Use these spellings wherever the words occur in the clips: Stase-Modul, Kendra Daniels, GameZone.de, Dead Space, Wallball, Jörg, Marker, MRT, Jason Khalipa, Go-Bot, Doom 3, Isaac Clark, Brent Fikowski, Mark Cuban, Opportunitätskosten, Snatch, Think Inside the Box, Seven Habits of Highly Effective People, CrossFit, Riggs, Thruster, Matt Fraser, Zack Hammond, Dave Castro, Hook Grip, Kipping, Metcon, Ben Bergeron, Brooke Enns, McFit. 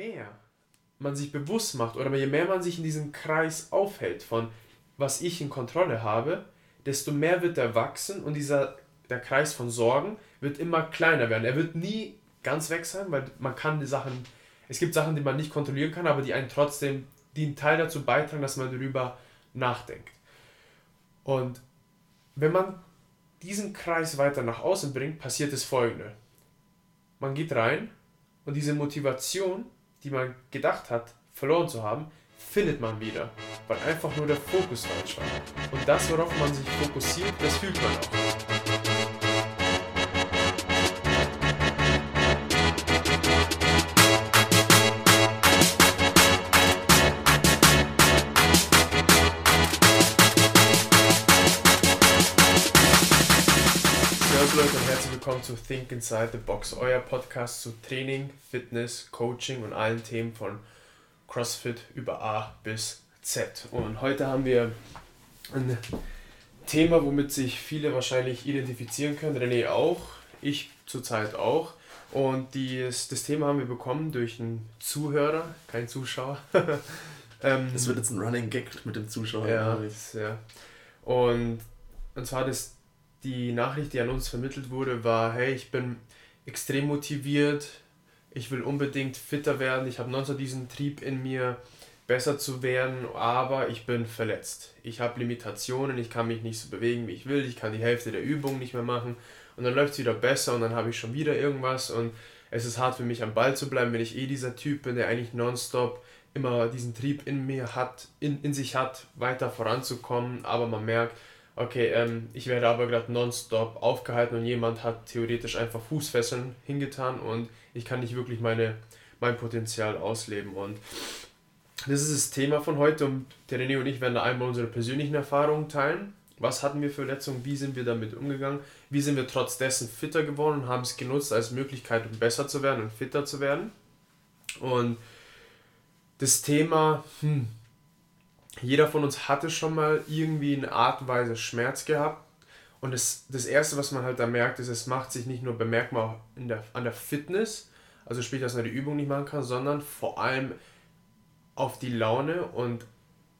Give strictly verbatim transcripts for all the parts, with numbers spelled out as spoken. mehr man sich bewusst macht oder je mehr man sich in diesem Kreis aufhält von was ich in Kontrolle habe, desto mehr wird er wachsen und dieser, der Kreis von Sorgen wird immer kleiner werden. Er wird nie ganz weg sein, weil man kann die Sachen, es gibt Sachen, die man nicht kontrollieren kann, aber die einen trotzdem, die einen Teil dazu beitragen, dass man darüber nachdenkt. Und wenn man diesen Kreis weiter nach außen bringt, passiert das Folgende. Man geht rein und diese Motivation, die man gedacht hat, verloren zu haben, findet man wieder, weil einfach nur der Fokus falsch war. Und das, worauf man sich fokussiert, das fühlt man auch. Willkommen zu Think Inside the Box, euer Podcast zu Training, Fitness, Coaching und allen Themen von CrossFit über A bis Z. Und heute haben wir ein Thema, womit sich viele wahrscheinlich identifizieren können. René auch, ich zurzeit auch. Und dies, das Thema haben wir bekommen durch einen Zuhörer, kein Zuschauer. ähm, das wird jetzt ein Running Gag mit dem Zuschauer. Ja, das, ja. Und, und zwar das Die Nachricht, die an uns vermittelt wurde, war, hey, ich bin extrem motiviert, ich will unbedingt fitter werden, ich habe nonstop diesen Trieb in mir, besser zu werden, aber ich bin verletzt. Ich habe Limitationen, ich kann mich nicht so bewegen, wie ich will, ich kann die Hälfte der Übung nicht mehr machen und dann läuft es wieder besser und dann habe ich schon wieder irgendwas und es ist hart für mich, am Ball zu bleiben, wenn ich eh dieser Typ bin, der eigentlich nonstop immer diesen Trieb in mir hat, in, in sich hat, weiter voranzukommen, aber man merkt, okay, ähm, ich werde aber gerade nonstop aufgehalten und jemand hat theoretisch einfach Fußfesseln hingetan und ich kann nicht wirklich meine, mein Potenzial ausleben. Und das ist das Thema von heute und der René und ich werden da einmal unsere persönlichen Erfahrungen teilen. Was hatten wir für Verletzungen, wie sind wir damit umgegangen, wie sind wir trotz dessen fitter geworden und haben es genutzt als Möglichkeit, um besser zu werden und fitter zu werden. Und das Thema... Hm, Jeder von uns hatte schon mal irgendwie eine Art und Weise Schmerz gehabt und das, das Erste, was man halt da merkt, ist, es macht sich nicht nur bemerkbar in der, an der Fitness, also sprich, dass man die Übung nicht machen kann, sondern vor allem auf die Laune und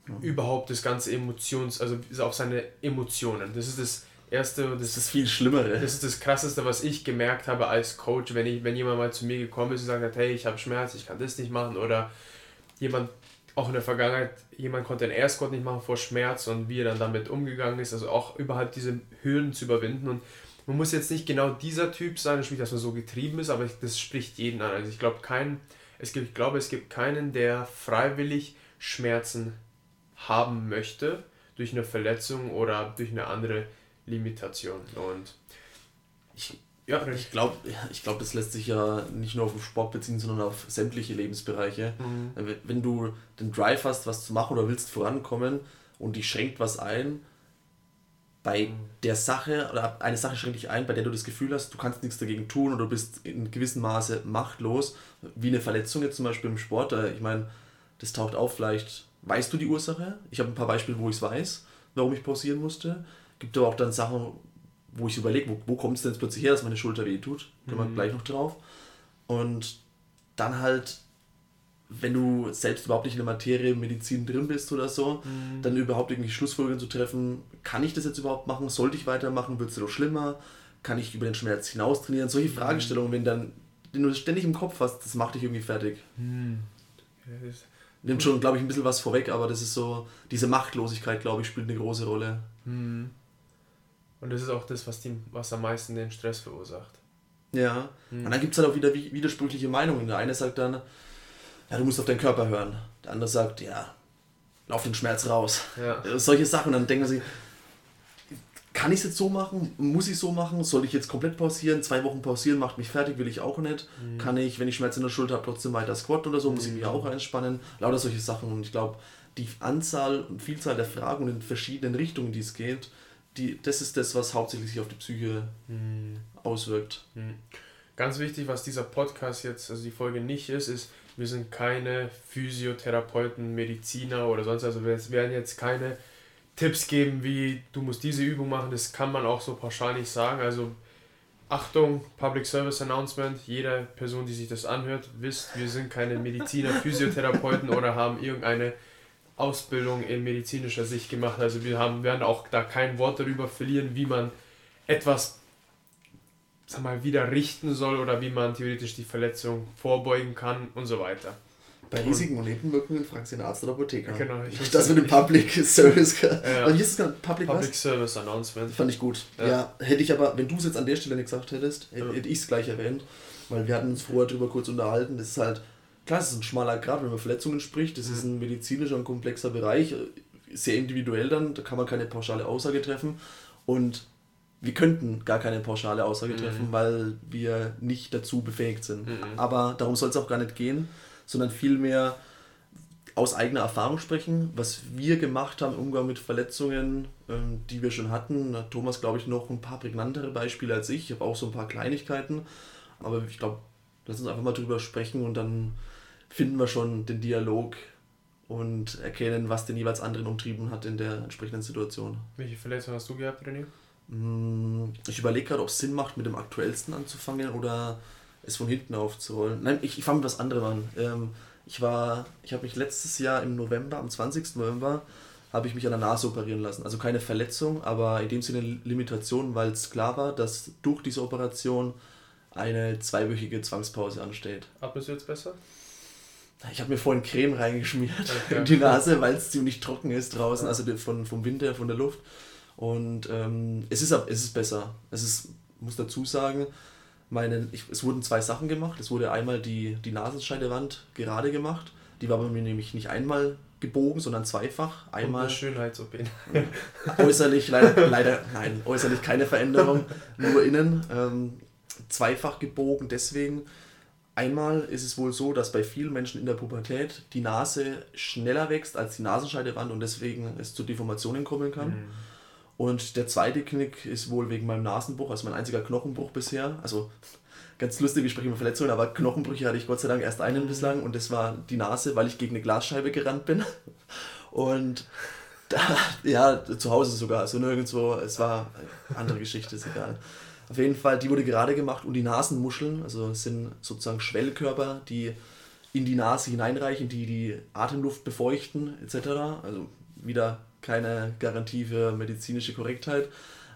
mhm. überhaupt das ganze Emotions, also auf seine Emotionen. Das ist das Erste. Das, das ist viel schlimmer. Das ist das Krasseste, was ich gemerkt habe als Coach, wenn, ich, wenn jemand mal zu mir gekommen ist und gesagt hat, hey, ich habe Schmerz, ich kann das nicht machen oder jemand... Auch in der Vergangenheit, jemand konnte den Air Squat nicht machen vor Schmerz und wie er dann damit umgegangen ist, also auch überhaupt diese Hürden zu überwinden. Und man muss jetzt nicht genau dieser Typ sein, dass man so getrieben ist, aber das spricht jeden an. Also ich glaube, kein, es gibt, ich glaube, es gibt keinen, der freiwillig Schmerzen haben möchte durch eine Verletzung oder durch eine andere Limitation. Und ich, ja, ich glaube, ich glaub, das lässt sich ja nicht nur auf den Sport beziehen, sondern auf sämtliche Lebensbereiche. Mhm. Wenn du den Drive hast, was zu machen oder willst vorankommen und dich schränkt was ein, bei mhm. der Sache, oder eine Sache schränkt dich ein, bei der du das Gefühl hast, du kannst nichts dagegen tun oder du bist in gewissem Maße machtlos, wie eine Verletzung jetzt zum Beispiel im Sport. Ich meine, das taucht auf, vielleicht weißt du die Ursache. Ich habe ein paar Beispiele, wo ich es weiß, warum ich pausieren musste. Gibt aber auch dann Sachen, wo ich überlege, wo, wo kommt es denn jetzt plötzlich her, dass meine Schulter weh tut? Kommen wir mhm. gleich noch drauf. Und dann halt, wenn du selbst überhaupt nicht in der Materie Medizin drin bist oder so, mhm. dann überhaupt irgendwie Schlussfolgerungen zu treffen, kann ich das jetzt überhaupt machen? Sollte ich weitermachen? Wird es noch schlimmer? Kann ich über den Schmerz hinaus trainieren? Solche mhm. Fragestellungen, wenn, dann, wenn du das ständig im Kopf hast, das macht dich irgendwie fertig. Mhm. Nimmt schon, glaube ich, ein bisschen was vorweg, aber das ist so, diese Machtlosigkeit, glaube ich, spielt eine große Rolle. Mhm. Und das ist auch das, was, die, was am meisten den Stress verursacht. Ja, mhm. und dann gibt es halt auch wieder widersprüchliche Meinungen. Der eine sagt dann, ja, du musst auf deinen Körper hören. Der andere sagt, ja, lauf den Schmerz raus. Ja. Solche Sachen. Dann denken sie, kann ich es jetzt so machen? Muss ich es so machen? Soll ich jetzt komplett pausieren? Zwei Wochen pausieren macht mich fertig, will ich auch nicht. Mhm. Kann ich, wenn ich Schmerzen in der Schulter habe, trotzdem weiter squatten oder so? Muss mhm. ich mich auch einspannen? Lauter solche Sachen. Und ich glaube, die Anzahl und Vielzahl der Fragen und in verschiedenen Richtungen, die es geht, Die, das ist das, was hauptsächlich sich auf die Psyche hm. auswirkt. Hm. Ganz wichtig, was dieser Podcast jetzt, also die Folge nicht ist, ist, wir sind keine Physiotherapeuten, Mediziner oder sonst, also wir werden jetzt keine Tipps geben, wie du musst diese Übung machen, das kann man auch so pauschal nicht sagen, also Achtung, Public Service Announcement, jede Person, die sich das anhört, wisst, wir sind keine Mediziner, Physiotherapeuten oder haben irgendeine Ausbildung in medizinischer Sicht gemacht. Also wir haben, werden auch da kein Wort darüber verlieren, wie man etwas, sag mal, wieder richten soll oder wie man theoretisch die Verletzung vorbeugen kann und so weiter. Bei riesigen und Nebenwirkungen fragst du den Arzt oder Apotheker. Genau. Ich das mit dem Public Service. Ja. Und hier ist es gerade Public, Public Service Announcement. Fand ich gut. Ja. ja. Hätte ich aber, wenn du es jetzt an der Stelle nicht gesagt hättest, hätte ja. ich es gleich erwähnt. Weil wir hatten uns vorher drüber kurz unterhalten. Das ist halt, klar, es ist ein schmaler Grad, wenn man Verletzungen spricht. Das ist ein medizinischer und komplexer Bereich. Sehr individuell dann. Da kann man keine pauschale Aussage treffen. Und wir könnten gar keine pauschale Aussage treffen, mhm. weil wir nicht dazu befähigt sind. Mhm. Aber darum soll es auch gar nicht gehen, sondern vielmehr aus eigener Erfahrung sprechen, was wir gemacht haben im Umgang mit Verletzungen, ähm, die wir schon hatten. Da hat Thomas, glaube ich, noch ein paar prägnantere Beispiele als ich. Ich habe auch so ein paar Kleinigkeiten. Aber ich glaube, lass uns einfach mal drüber sprechen und dann finden wir schon den Dialog und erkennen, was den jeweils anderen umtrieben hat in der entsprechenden Situation. Welche Verletzung hast du gehabt, René? Ich überlege gerade, ob es Sinn macht, mit dem aktuellsten anzufangen oder es von hinten aufzurollen. Nein, ich, ich fange mit was anderem an. Ähm, ich war, ich habe mich letztes Jahr im November, am zwanzigsten November, habe ich mich an der Nase operieren lassen. Also keine Verletzung, aber in dem Sinne Limitation, weil es klar war, dass durch diese Operation eine zweiwöchige Zwangspause ansteht. Atmest du jetzt besser? Ich habe mir vorhin Creme reingeschmiert okay. in die Nase, weil es ziemlich trocken ist draußen, also von, vom Wind her, von der Luft. Und ähm, es, ist, es ist besser. Es ist, muss dazu sagen, Meine, ich, es wurden zwei Sachen gemacht. Es wurde einmal die, die Nasenscheidewand gerade gemacht. Die war bei mir nämlich nicht einmal gebogen, sondern zweifach. Einmal Schönheits-O P. Äußerlich leider, leider, nein, äußerlich keine Veränderung, nur innen. Ähm, zweifach gebogen, deswegen. Einmal ist es wohl so, dass bei vielen Menschen in der Pubertät die Nase schneller wächst als die Nasenscheidewand und deswegen es zu Deformationen kommen kann. Mhm. Und der zweite Knick ist wohl wegen meinem Nasenbruch, also mein einziger Knochenbruch bisher. Also ganz lustig, wir sprechen über Verletzungen, aber Knochenbrüche hatte ich Gott sei Dank erst einen bislang. Und das war die Nase, weil ich gegen eine Glasscheibe gerannt bin. Und da, ja, zu Hause sogar, also nirgendwo, es war eine andere Geschichte, ist egal. Auf jeden Fall, die wurde gerade gemacht und die Nasenmuscheln, also sind sozusagen Schwellkörper, die in die Nase hineinreichen, die die Atemluft befeuchten et cetera. Also wieder keine Garantie für medizinische Korrektheit,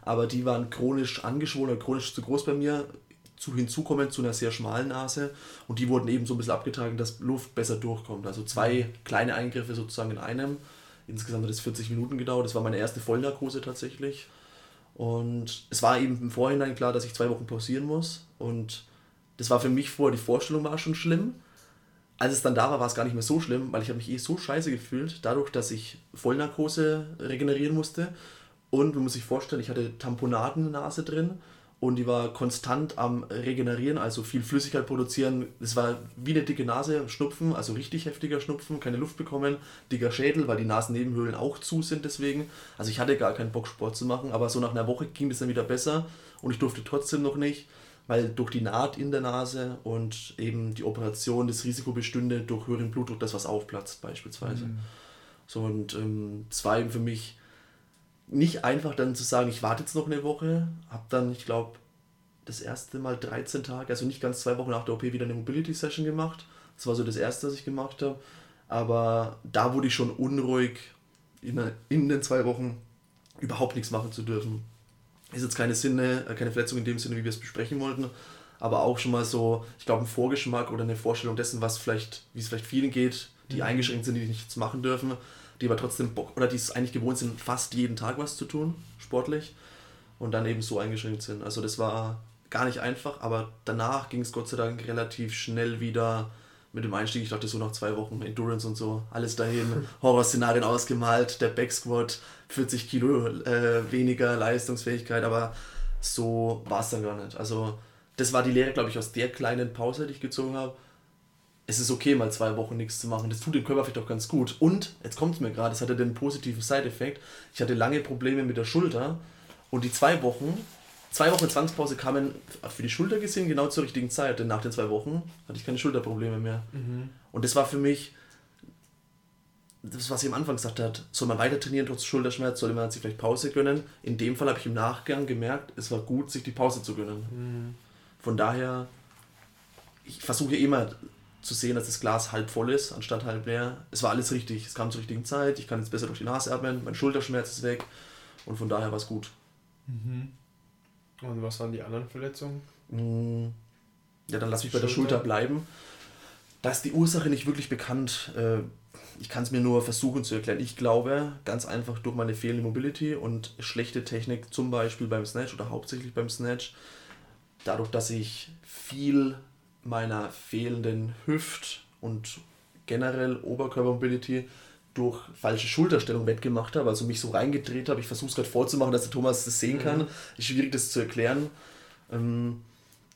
aber die waren chronisch angeschwollen oder chronisch zu groß bei mir, zu hinzukommen zu einer sehr schmalen Nase und die wurden eben so ein bisschen abgetragen, dass Luft besser durchkommt. Also zwei kleine Eingriffe sozusagen in einem. Insgesamt hat es vierzig Minuten gedauert. Das war meine erste Vollnarkose tatsächlich. Und es war eben im Vorhinein klar, dass ich zwei Wochen pausieren muss. Und das war für mich vorher, die Vorstellung war schon schlimm. Als es dann da war, war es gar nicht mehr so schlimm, weil ich habe mich eh so scheiße gefühlt, dadurch, dass ich Vollnarkose regenerieren musste. Und man muss sich vorstellen, ich hatte Tamponaden in der Nase drin und die war konstant am Regenerieren, also viel Flüssigkeit produzieren. Es war wie eine dicke Nase, Schnupfen, also richtig heftiger Schnupfen, keine Luft bekommen, dicker Schädel, weil die Nasennebenhöhlen auch zu sind deswegen. Also ich hatte gar keinen Bock, Sport zu machen, aber so nach einer Woche ging das dann wieder besser und ich durfte trotzdem noch nicht. Weil durch die Naht in der Nase und eben die Operation das Risiko bestünde, durch höheren Blutdruck, dass was aufplatzt beispielsweise. Mhm. So und ähm, zwei für mich nicht einfach dann zu sagen, ich warte jetzt noch eine Woche, habe dann, ich glaube, das erste Mal dreizehn Tage, also nicht ganz zwei Wochen nach der O P, wieder eine Mobility-Session gemacht. Das war so das Erste, was ich gemacht habe. Aber da wurde ich schon unruhig, in, in den zwei Wochen überhaupt nichts machen zu dürfen. Ist jetzt keine Sinne, keine Verletzung in dem Sinne, wie wir es besprechen wollten, aber auch schon mal so, ich glaube, ein Vorgeschmack oder eine Vorstellung dessen, was vielleicht, wie es vielleicht vielen geht, die mhm. eingeschränkt sind, die nichts machen dürfen, die aber trotzdem Bock oder die es eigentlich gewohnt sind, fast jeden Tag was zu tun, sportlich, und dann eben so eingeschränkt sind. Also das war gar nicht einfach, aber danach ging es Gott sei Dank relativ schnell wieder mit dem Einstieg. Ich dachte so nach zwei Wochen Endurance und so, alles dahin, Horrorszenarien ausgemalt, der Backsquat, vierzig Kilo äh, weniger Leistungsfähigkeit, aber so war es dann gar nicht. Also das war die Lehre, glaube ich, aus der kleinen Pause, die ich gezogen habe. Es ist okay, mal zwei Wochen nichts zu machen. Das tut dem Körper vielleicht auch ganz gut. Und, jetzt kommt es mir gerade, es hatte den positiven Side-Effekt. Ich hatte lange Probleme mit der Schulter und die zwei Wochen, zwei Wochen Zwangspause kamen für die Schulter gesehen genau zur richtigen Zeit. Denn nach den zwei Wochen hatte ich keine Schulterprobleme mehr. Mhm. Und das war für mich das, was ich am Anfang gesagt hat, soll man weiter trainieren trotz Schulterschmerz, sollte man sich vielleicht Pause gönnen. In dem Fall habe ich im Nachgang gemerkt, es war gut, sich die Pause zu gönnen. Mhm. Von daher, ich versuche immer zu sehen, dass das Glas halb voll ist, anstatt halb leer. Es war alles richtig, es kam zur richtigen Zeit, ich kann jetzt besser durch die Nase atmen, mein Schulterschmerz ist weg und von daher war es gut. Mhm. Und was waren die anderen Verletzungen? Mhm. Ja, dann lass mich bei der Schulter bleiben. Da ist die Ursache nicht wirklich bekannt. Ich kann es mir nur versuchen zu erklären. Ich glaube, ganz einfach durch meine fehlende Mobility und schlechte Technik, zum Beispiel beim Snatch oder hauptsächlich beim Snatch, dadurch, dass ich viel meiner fehlenden Hüft- und generell Oberkörpermobility durch falsche Schulterstellung wettgemacht habe, also mich so reingedreht habe. Ich versuche es gerade vorzumachen, dass der Thomas das sehen kann. Mhm. Ist schwierig, das zu erklären. Ähm,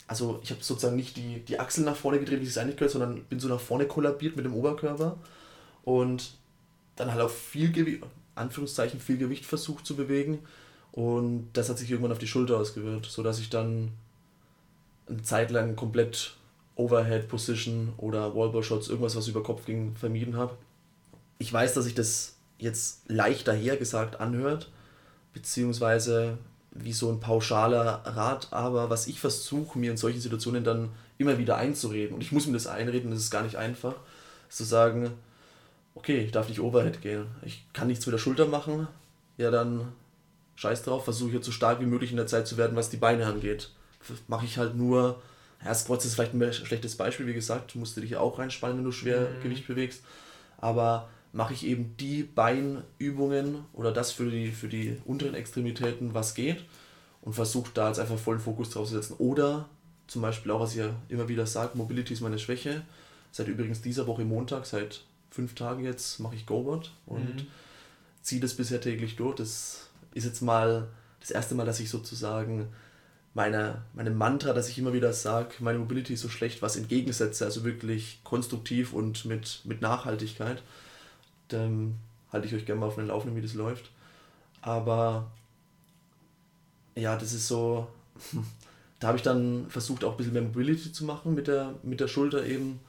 also ich habe sozusagen nicht die, die Achseln nach vorne gedreht, wie es eigentlich gehört, sondern bin so nach vorne kollabiert mit dem Oberkörper und dann halt auch viel Gewicht, Anführungszeichen, viel Gewicht versucht zu bewegen und das hat sich irgendwann auf die Schulter ausgewirkt, sodass ich dann eine Zeit lang komplett Overhead-Position oder Wallball-Shots, irgendwas, was über Kopf ging, vermieden habe. Ich weiß, dass sich das jetzt leicht dahergesagt anhört, beziehungsweise wie so ein pauschaler Rat, aber was ich versuche, mir in solchen Situationen dann immer wieder einzureden, und ich muss mir das einreden, das ist gar nicht einfach, ist zu sagen, okay, ich darf nicht Overhead gehen, ich kann nichts mit der Schulter machen, ja dann scheiß drauf, versuche hier so stark wie möglich in der Zeit zu werden, was die Beine angeht. Mache ich halt nur, ja, Squats ist vielleicht ein schlechtes Beispiel, wie gesagt, musst du dich auch reinspannen, wenn du schwer mhm. Gewicht bewegst, aber mache ich eben die Beinübungen oder das für die, für die unteren Extremitäten, was geht, und versuche da jetzt einfach vollen Fokus drauf zu setzen. Oder zum Beispiel auch, was ich ja immer wieder sage, Mobility ist meine Schwäche. Seit übrigens dieser Woche Montag, seit fünf Tagen jetzt, mache ich Go-Bot und mhm. ziehe das bisher täglich durch. Das ist jetzt mal das erste Mal, dass ich sozusagen meine, meine Mantra, dass ich immer wieder sage, meine Mobility ist so schlecht, was entgegensetze, also wirklich konstruktiv und mit, mit Nachhaltigkeit. Dann halte ich euch gerne mal auf den Laufenden, wie das läuft. Aber ja, das ist so, da habe ich dann versucht, auch ein bisschen mehr Mobility zu machen mit der, mit der Schulter eben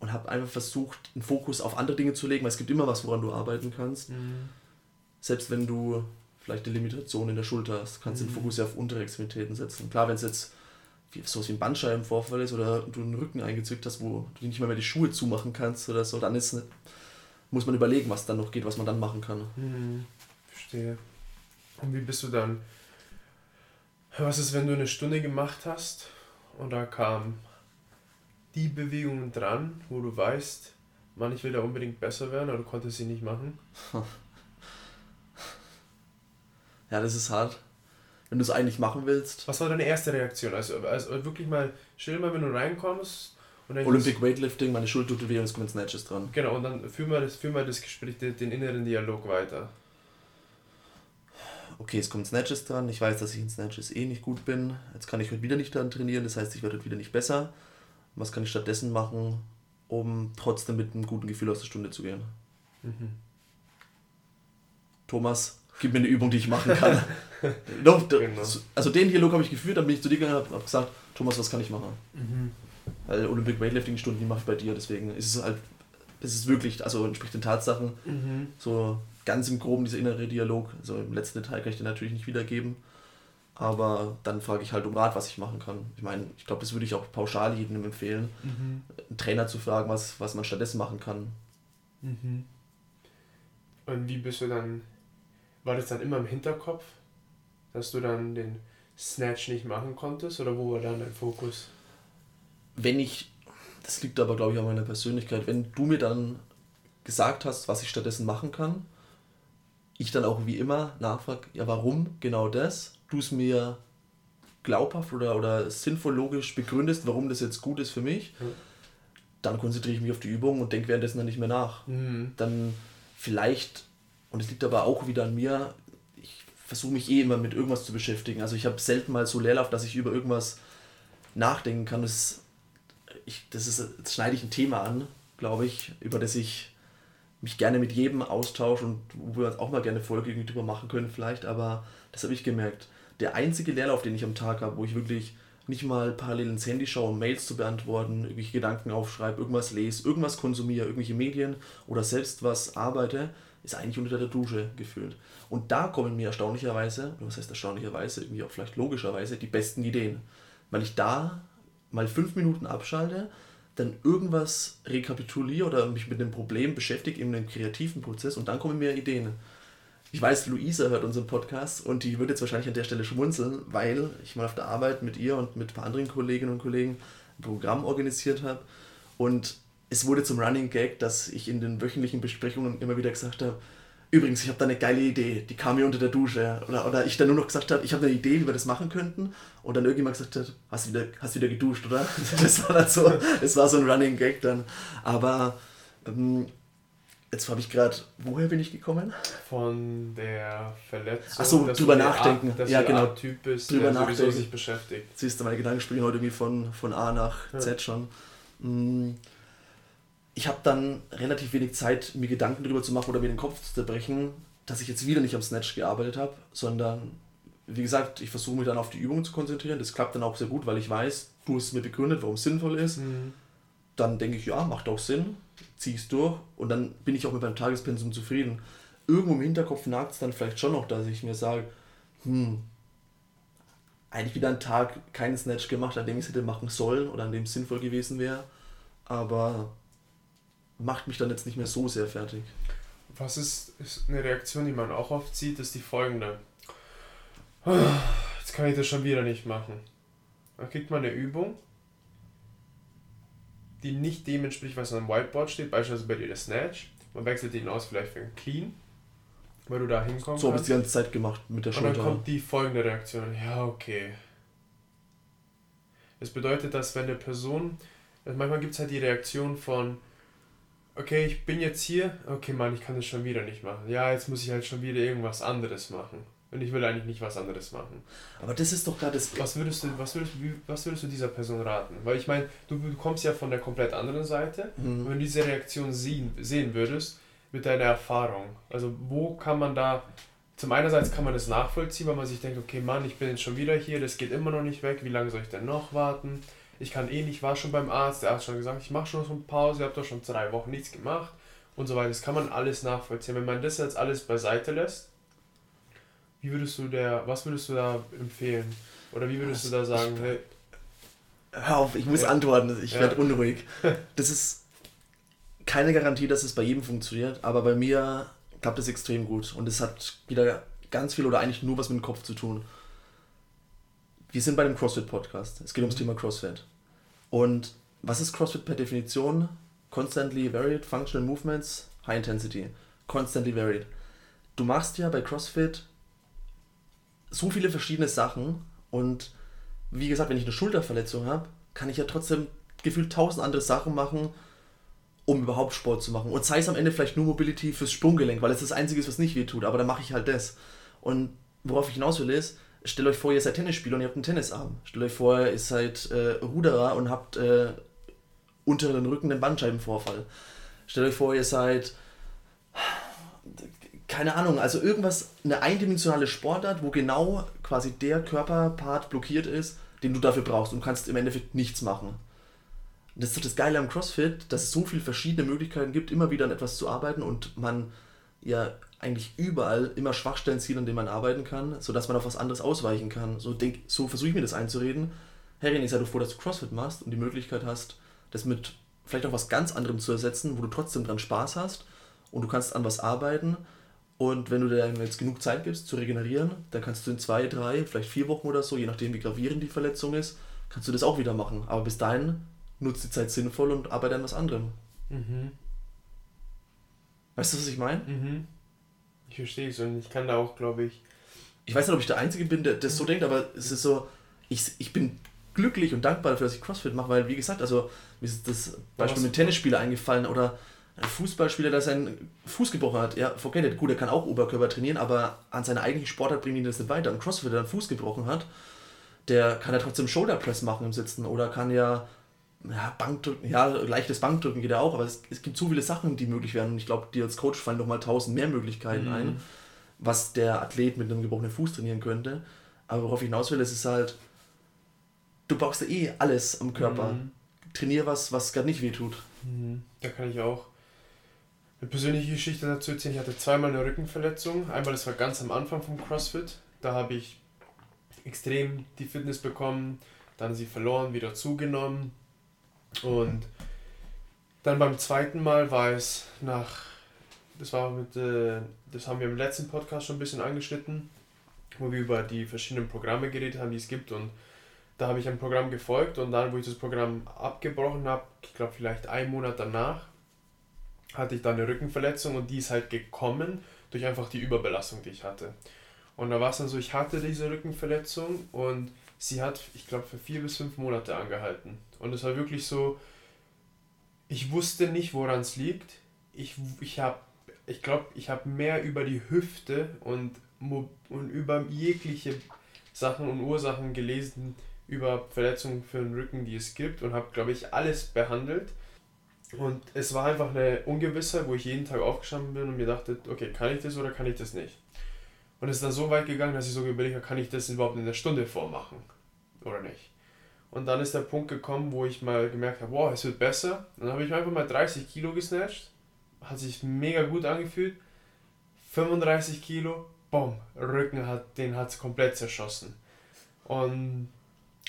und habe einfach versucht, einen Fokus auf andere Dinge zu legen, weil es gibt immer was, woran du arbeiten kannst. Mhm. Selbst wenn du vielleicht eine Limitation in der Schulter hast, kannst du mhm. den Fokus ja auf untere Extremitäten setzen. Klar, wenn es jetzt sowas wie ein Bandscheibenvorfall ist oder du den Rücken eingezwickt hast, wo du nicht mal mehr die Schuhe zumachen kannst oder so, dann ist eine muss man überlegen, was dann noch geht, was man dann machen kann. Hm, verstehe. Und wie bist du dann, was ist, wenn du eine Stunde gemacht hast und da kam die Bewegung dran, wo du weißt, man, ich will da unbedingt besser werden, aber du konntest sie nicht machen? Ja, das ist hart, wenn du es eigentlich machen willst. Was war deine erste Reaktion? Also, also wirklich mal, stell mal, wenn du reinkommst, Olympic Weightlifting, meine Schulter tut weh und es kommen Snatches dran. Genau, und dann führen wir das, führen wir das Gespräch, den inneren Dialog weiter. Okay, es kommen Snatches dran, ich weiß, dass ich in Snatches eh nicht gut bin, jetzt kann ich heute wieder nicht dran trainieren, das heißt, ich werde heute wieder nicht besser. Was kann ich stattdessen machen, um trotzdem mit einem guten Gefühl aus der Stunde zu gehen? Mhm. Thomas, gib mir eine Übung, die ich machen kann. no, genau. Also den Dialog habe ich geführt, dann bin ich zu dir gegangen und habe gesagt, Thomas, was kann ich machen? Mhm. Weil Olympic Weightlifting-Stunden, die mache ich bei dir, deswegen ist es halt, ist es wirklich, also entspricht den Tatsachen, mhm. so ganz im Groben dieser innere Dialog, also im letzten Detail kann ich dir natürlich nicht wiedergeben, aber dann frage ich halt um Rat, was ich machen kann. Ich meine, ich glaube, das würde ich auch pauschal jedem empfehlen, mhm. einen Trainer zu fragen, was, was man stattdessen machen kann. Mhm. Und wie bist du dann, war das dann immer im Hinterkopf, dass du dann den Snatch nicht machen konntest, oder wo war dann dein Fokus? Wenn ich, das liegt aber glaube ich an meiner Persönlichkeit, wenn du mir dann gesagt hast, was ich stattdessen machen kann, ich dann auch wie immer nachfrage, ja warum genau das, du es mir glaubhaft oder, oder sinnvoll logisch begründest, warum das jetzt gut ist für mich, mhm. dann konzentriere ich mich auf die Übung und denke währenddessen dann nicht mehr nach. Mhm. Dann vielleicht, und es liegt aber auch wieder an mir, ich versuche mich eh immer mit irgendwas zu beschäftigen, also ich habe selten mal so Leerlauf, dass ich über irgendwas nachdenken kann, das Ich, das ist, jetzt schneide ich ein Thema an, glaube ich, über das ich mich gerne mit jedem austausche und wo wir auch mal gerne Folge irgendwie drüber machen können vielleicht, aber das habe ich gemerkt. Der einzige Leerlauf, den ich am Tag habe, wo ich wirklich nicht mal parallel ins Handy schaue, um Mails zu beantworten, irgendwelche Gedanken aufschreibe, irgendwas lese, irgendwas konsumiere, irgendwelche Medien oder selbst was arbeite, ist eigentlich unter der Dusche gefühlt. Und da kommen mir erstaunlicherweise, oder was heißt erstaunlicherweise, irgendwie auch vielleicht logischerweise, die besten Ideen. Weil ich da mal fünf Minuten abschalte, dann irgendwas rekapituliere oder mich mit einem Problem beschäftige in einem kreativen Prozess und dann kommen mir Ideen. Ich weiß, Luisa hört unseren Podcast und die wird jetzt wahrscheinlich an der Stelle schmunzeln, weil ich mal auf der Arbeit mit ihr und mit ein paar anderen Kolleginnen und Kollegen ein Programm organisiert habe und es wurde zum Running Gag, dass ich in den wöchentlichen Besprechungen immer wieder gesagt habe, übrigens, ich habe da eine geile Idee, die kam mir unter der Dusche. Oder, oder ich dann nur noch gesagt habe, ich habe eine Idee, wie wir das machen könnten. Und dann irgendjemand gesagt hat, hast wieder, hast wieder geduscht, oder? Das war dann so, das war so ein Running Gag dann. Aber ähm, jetzt habe ich gerade, woher bin ich gekommen? Von der Verletzung. Ach so, drüber nachdenken. Art, dass ja, genau. Art Typ ist, drüber der sowieso sich beschäftigt. Siehst du, meine Gedanken springen heute irgendwie von, von A nach ja. Z schon. Mhm. Ich habe dann relativ wenig Zeit, mir Gedanken darüber zu machen oder mir den Kopf zu zerbrechen, dass ich jetzt wieder nicht am Snatch gearbeitet habe, sondern, wie gesagt, ich versuche mich dann auf die Übung zu konzentrieren. Das klappt dann auch sehr gut, weil ich weiß, du hast es mir begründet, warum es sinnvoll ist. Mhm. Dann denke ich, ja, macht auch Sinn, ziehe es durch und dann bin ich auch mit meinem Tagespensum zufrieden. Irgendwo im Hinterkopf nagt es dann vielleicht schon noch, dass ich mir sage, hm, eigentlich wieder einen Tag keinen Snatch gemacht, an dem ich es hätte machen sollen oder an dem es sinnvoll gewesen wäre, aber macht mich dann jetzt nicht mehr so sehr fertig. Was ist, ist eine Reaktion, die man auch oft sieht, ist die folgende. Jetzt kann ich das schon wieder nicht machen. Dann kriegt man eine Übung, die nicht dem entspricht, was an einem Whiteboard steht, beispielsweise bei dir der Snatch. Man wechselt den aus vielleicht für einen Clean, weil du da hinkommst. So habe ich die ganze Zeit gemacht mit der Schulter. Und dann kommt die folgende Reaktion. Ja, okay. Das bedeutet, dass wenn eine Person, also manchmal gibt es halt die Reaktion von okay, ich bin jetzt hier, okay Mann, ich kann das schon wieder nicht machen. Ja, jetzt muss ich halt schon wieder irgendwas anderes machen. Und ich will eigentlich nicht was anderes machen. Aber das ist doch gerade das... Was würdest du, was würdest, was würdest du dieser Person raten? Weil ich meine, du, du kommst ja von der komplett anderen Seite. Mhm. Und wenn du diese Reaktion sehen, sehen würdest, mit deiner Erfahrung, also wo kann man da... Zum einerseits kann man das nachvollziehen, weil man sich denkt, okay Mann, ich bin jetzt schon wieder hier, das geht immer noch nicht weg, wie lange soll ich denn noch warten? Ich kann eh nicht, war schon beim Arzt, der Arzt hat schon gesagt, ich mache schon so eine Pause, ich habe doch schon drei Wochen nichts gemacht und so weiter. Das kann man alles nachvollziehen. Wenn man das jetzt alles beiseite lässt, wie würdest du der, was würdest du da empfehlen? Oder wie würdest also, du da sagen, ich, hey? Hör auf, ich muss hey. antworten, ich ja. werde unruhig. Das ist keine Garantie, dass es bei jedem funktioniert, aber bei mir klappt es extrem gut und es hat wieder ganz viel oder eigentlich nur was mit dem Kopf zu tun. Wir sind bei dem CrossFit-Podcast. Es geht ums Thema CrossFit. Und was ist CrossFit per Definition? Constantly Varied Functional Movements, High Intensity. Constantly Varied. Du machst ja bei CrossFit so viele verschiedene Sachen und wie gesagt, wenn ich eine Schulterverletzung habe, kann ich ja trotzdem gefühlt tausend andere Sachen machen, um überhaupt Sport zu machen. Und sei es am Ende vielleicht nur Mobility fürs Sprunggelenk, weil es das Einzige ist, was nicht wehtut, aber dann mache ich halt das. Und worauf ich hinaus will ist, stellt euch vor, ihr seid Tennisspieler und ihr habt einen Tennisarm. Stellt euch vor, ihr seid äh, Ruderer und habt äh, unter den Rücken einen Bandscheibenvorfall. Stellt euch vor, ihr seid, keine Ahnung, also irgendwas, eine eindimensionale Sportart, wo genau quasi der Körperpart blockiert ist, den du dafür brauchst und kannst im Endeffekt nichts machen. Und das ist das Geile am CrossFit, dass es so viele verschiedene Möglichkeiten gibt, immer wieder an etwas zu arbeiten und man ja eigentlich überall immer Schwachstellen ziehen, an denen man arbeiten kann, sodass man auf was anderes ausweichen kann. So, denk, so versuche ich mir das einzureden. Hey René, sei doch froh, dass du CrossFit machst und die Möglichkeit hast, das mit vielleicht auch was ganz anderem zu ersetzen, wo du trotzdem dran Spaß hast und du kannst an was arbeiten und wenn du dir jetzt genug Zeit gibst zu regenerieren, dann kannst du in zwei, drei, vielleicht vier Wochen oder so, je nachdem wie gravierend die Verletzung ist, kannst du das auch wieder machen. Aber bis dahin nutzt die Zeit sinnvoll und arbeite an was anderem. Mhm. Weißt du, was ich meine? Mhm. Ich verstehe es und ich kann da auch, glaube ich... Ich weiß nicht, ob ich der Einzige bin, der das so denkt, aber es ist so, ich, ich bin glücklich und dankbar dafür, dass ich CrossFit mache, weil, wie gesagt, also mir ist das Beispiel mit Tennisspieler eingefallen oder ein Fußballspieler, der seinen Fuß gebrochen hat. Ja, forget it. Gut, er kann auch Oberkörper trainieren, aber an seiner eigentlichen Sportart bringt ihn das nicht weiter. Ein Crossfitter, der einen Fuß gebrochen hat, der kann ja trotzdem Shoulder Press machen im Sitzen oder kann ja... Ja, Bankdrücken, ja, leichtes Bankdrücken geht ja auch, aber es, es gibt so viele Sachen, die möglich werden und ich glaube, dir als Coach fallen nochmal tausend mehr Möglichkeiten mhm. ein, was der Athlet mit einem gebrochenen Fuß trainieren könnte, aber worauf ich hinaus will, ist es halt, du brauchst ja eh alles am Körper. Mhm. Trainier was, was gerade nicht wehtut. Mhm. Da kann ich auch eine persönliche Geschichte dazu erzählen. Ich hatte zweimal eine Rückenverletzung. Einmal, das war ganz am Anfang vom CrossFit. Da habe ich extrem die Fitness bekommen, dann sie verloren, wieder zugenommen. Und dann beim zweiten Mal war es nach, das war mit, das haben wir im letzten Podcast schon ein bisschen angeschnitten, wo wir über die verschiedenen Programme geredet haben, die es gibt, und da habe ich ein Programm gefolgt, und dann, wo ich das Programm abgebrochen habe, ich glaube vielleicht einen Monat danach, hatte ich dann eine Rückenverletzung, und die ist halt gekommen durch einfach die Überbelastung, die ich hatte. Und da war es dann so, ich hatte diese Rückenverletzung und sie hat, ich glaube, für vier bis fünf Monate angehalten. Und es war wirklich so, ich wusste nicht, woran es liegt. Ich ich habe, ich glaube, ich habe mehr über die Hüfte und, und über jegliche Sachen und Ursachen gelesen, über Verletzungen für den Rücken, die es gibt, und habe, glaube ich, alles behandelt. Und es war einfach eine Ungewissheit, wo ich jeden Tag aufgestanden bin und mir dachte, okay, kann ich das oder kann ich das nicht? Und es ist dann so weit gegangen, dass ich so überlegt habe, kann ich das überhaupt in der Stunde vormachen oder nicht? Und dann ist der Punkt gekommen, wo ich mal gemerkt habe, wow, es wird besser. Und dann habe ich einfach mal dreißig Kilo gesnatcht, hat sich mega gut angefühlt. fünfunddreißig Kilo, boom, Rücken hat, den hat es komplett zerschossen. Und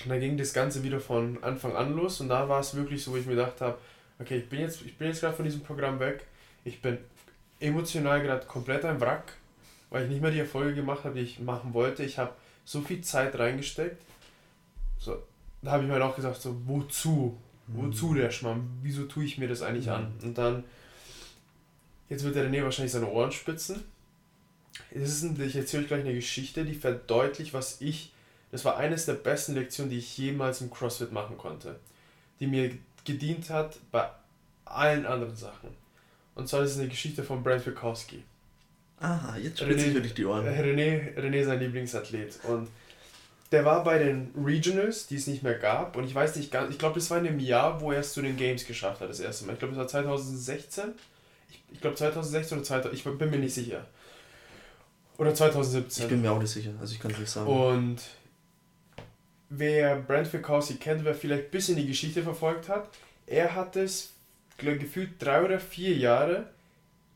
dann ging das Ganze wieder von Anfang an los, und da war es wirklich so, wo ich mir gedacht habe, okay, ich bin jetzt, ich bin jetzt gerade von diesem Programm weg, ich bin emotional gerade komplett ein Wrack, weil ich nicht mehr die Erfolge gemacht habe, die ich machen wollte. Ich habe so viel Zeit reingesteckt. So, da habe ich mir halt auch gesagt, so, wozu? Wozu der Schmarrn? Wieso tue ich mir das eigentlich mhm. an? Und dann, jetzt wird der René wahrscheinlich seine Ohren spitzen. Es ist ein, ich erzähle euch gleich eine Geschichte, die verdeutlicht, was ich, das war eines der besten Lektionen, die ich jemals im CrossFit machen konnte, die mir gedient hat bei allen anderen Sachen. Und zwar ist es eine Geschichte von Brent Fikowski. Ah, jetzt spitzen sich wirklich die Ohren. René, René ist sein Lieblingsathlet, und der war bei den Regionals, die es nicht mehr gab, und ich weiß nicht ganz, ich glaube, das war in dem Jahr, wo er es zu den Games geschafft hat, das erste Mal. Ich glaube, das war zweitausendsechzehn. Ich, ich glaube, zweitausendsechzehn oder zweitausend, ich bin mir nicht sicher. Oder zweitausendsiebzehn. Ich bin mir auch nicht sicher, also ich kann es nicht sagen. Und wer Brent Fikowski kennt, wer vielleicht ein bisschen die Geschichte verfolgt hat, er hat es gefühlt drei oder vier Jahre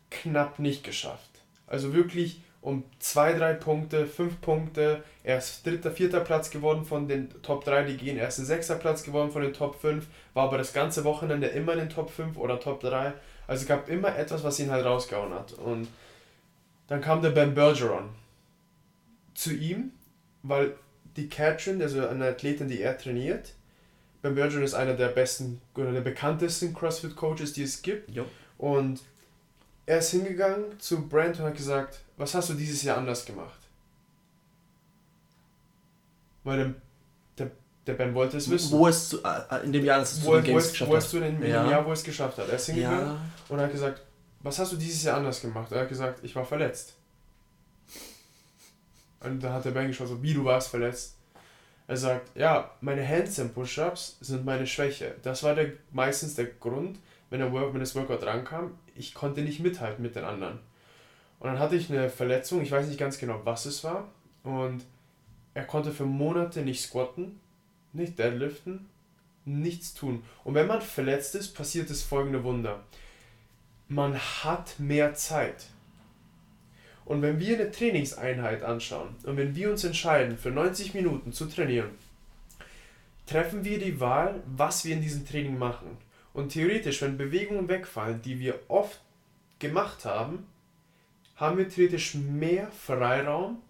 knapp nicht geschafft. Also wirklich um zwei, drei Punkte, fünf Punkte, er ist dritter, vierter Platz geworden von den Top drei, die gehen, er ist ein sechster Platz geworden von den Top fünf, war aber das ganze Wochenende immer in den Top fünf oder Top drei, also es gab immer etwas, was ihn halt rausgehauen hat. Und dann kam der Ben Bergeron zu ihm, weil die Catherine, also eine Athletin, die er trainiert, Ben Bergeron ist einer der besten oder der bekanntesten CrossFit-Coaches, die es gibt, jo. Und er ist hingegangen zu Brent und hat gesagt, was hast du dieses Jahr anders gemacht? Weil der, der, der Ben wollte es wissen. Wo es in dem Jahr, das es wo, zu den Games wo es, geschafft wo es hat. Wo es in dem ja. Jahr, wo es geschafft hat. Er ist hingegangen ja. und hat gesagt, was hast du dieses Jahr anders gemacht? Er hat gesagt, ich war verletzt. Und dann hat der Ben geschaut, so, wie, du warst verletzt? Er sagt, ja, meine Handstand-Push-Ups sind meine Schwäche. Das war der, meistens der Grund, wenn, der Work, wenn das Workout rankam, ich konnte nicht mithalten mit den anderen. Und dann hatte ich eine Verletzung, ich weiß nicht ganz genau, was es war. Und er konnte für Monate nicht squatten, nicht deadliften, nichts tun. Und wenn man verletzt ist, passiert das folgende Wunder. Man hat mehr Zeit. Und wenn wir eine Trainingseinheit anschauen und wenn wir uns entscheiden, für neunzig Minuten zu trainieren, treffen wir die Wahl, was wir in diesem Training machen. Und theoretisch, wenn Bewegungen wegfallen, die wir oft gemacht haben, haben wir theoretisch mehr Freiraum,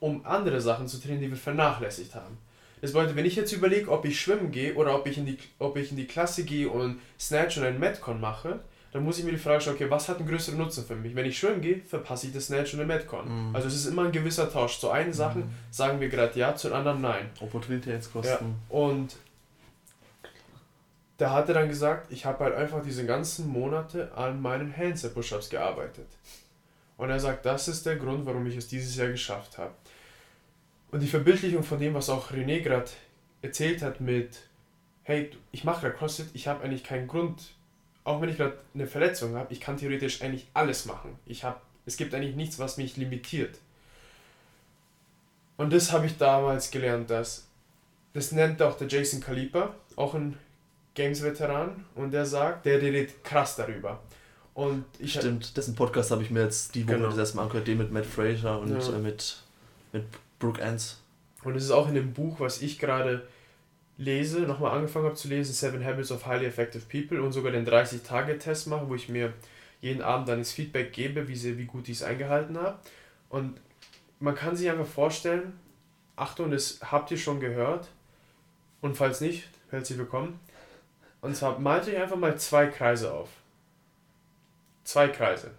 um andere Sachen zu trainieren, die wir vernachlässigt haben. Das bedeutet, wenn ich jetzt überlege, ob ich schwimmen gehe oder ob ich in die, ob ich in die Klasse gehe und Snatch und ein Metcon mache, dann muss ich mir die Frage stellen, okay, was hat einen größeren Nutzen für mich? Wenn ich schwimmen gehe, verpasse ich das Snatch und den Metcon. Mhm. Also es ist immer ein gewisser Tausch. Zu einen Sachen mhm. sagen wir gerade ja, zu den anderen nein. Opportunitätskosten. Ja. Und da hat er dann gesagt, ich habe halt einfach diese ganzen Monate an meinen Handstand-Push-Ups gearbeitet. Und er sagt, das ist der Grund, warum ich es dieses Jahr geschafft habe. Und die Verbildlichung von dem, was auch René gerade erzählt hat mit, hey, ich mache gerade CrossFit, ich habe eigentlich keinen Grund, auch wenn ich gerade eine Verletzung habe, ich kann theoretisch eigentlich alles machen. Ich hab, es gibt eigentlich nichts, was mich limitiert. Und das habe ich damals gelernt, dass Das nennt auch der Jason Khalipa, auch ein Games-Veteran, und der sagt, der redet krass darüber. Und ich Stimmt, dessen Podcast habe ich mir jetzt die Woche genau. das erste Mal angehört, den mit Matt Fraser und ja. äh, mit, mit Brooke Enns. Und es ist auch in dem Buch, was ich gerade lese, nochmal angefangen habe zu lesen, Seven Habits of Highly Effective People, und sogar den dreißig-Tage-Test mache, wo ich mir jeden Abend dann das Feedback gebe, wie, sie, wie gut ich es eingehalten habe. Und man kann sich einfach vorstellen, Achtung, das habt ihr schon gehört, und falls nicht, herzlich willkommen. Und zwar malte ich einfach mal zwei Kreise auf. Zwei Kreise.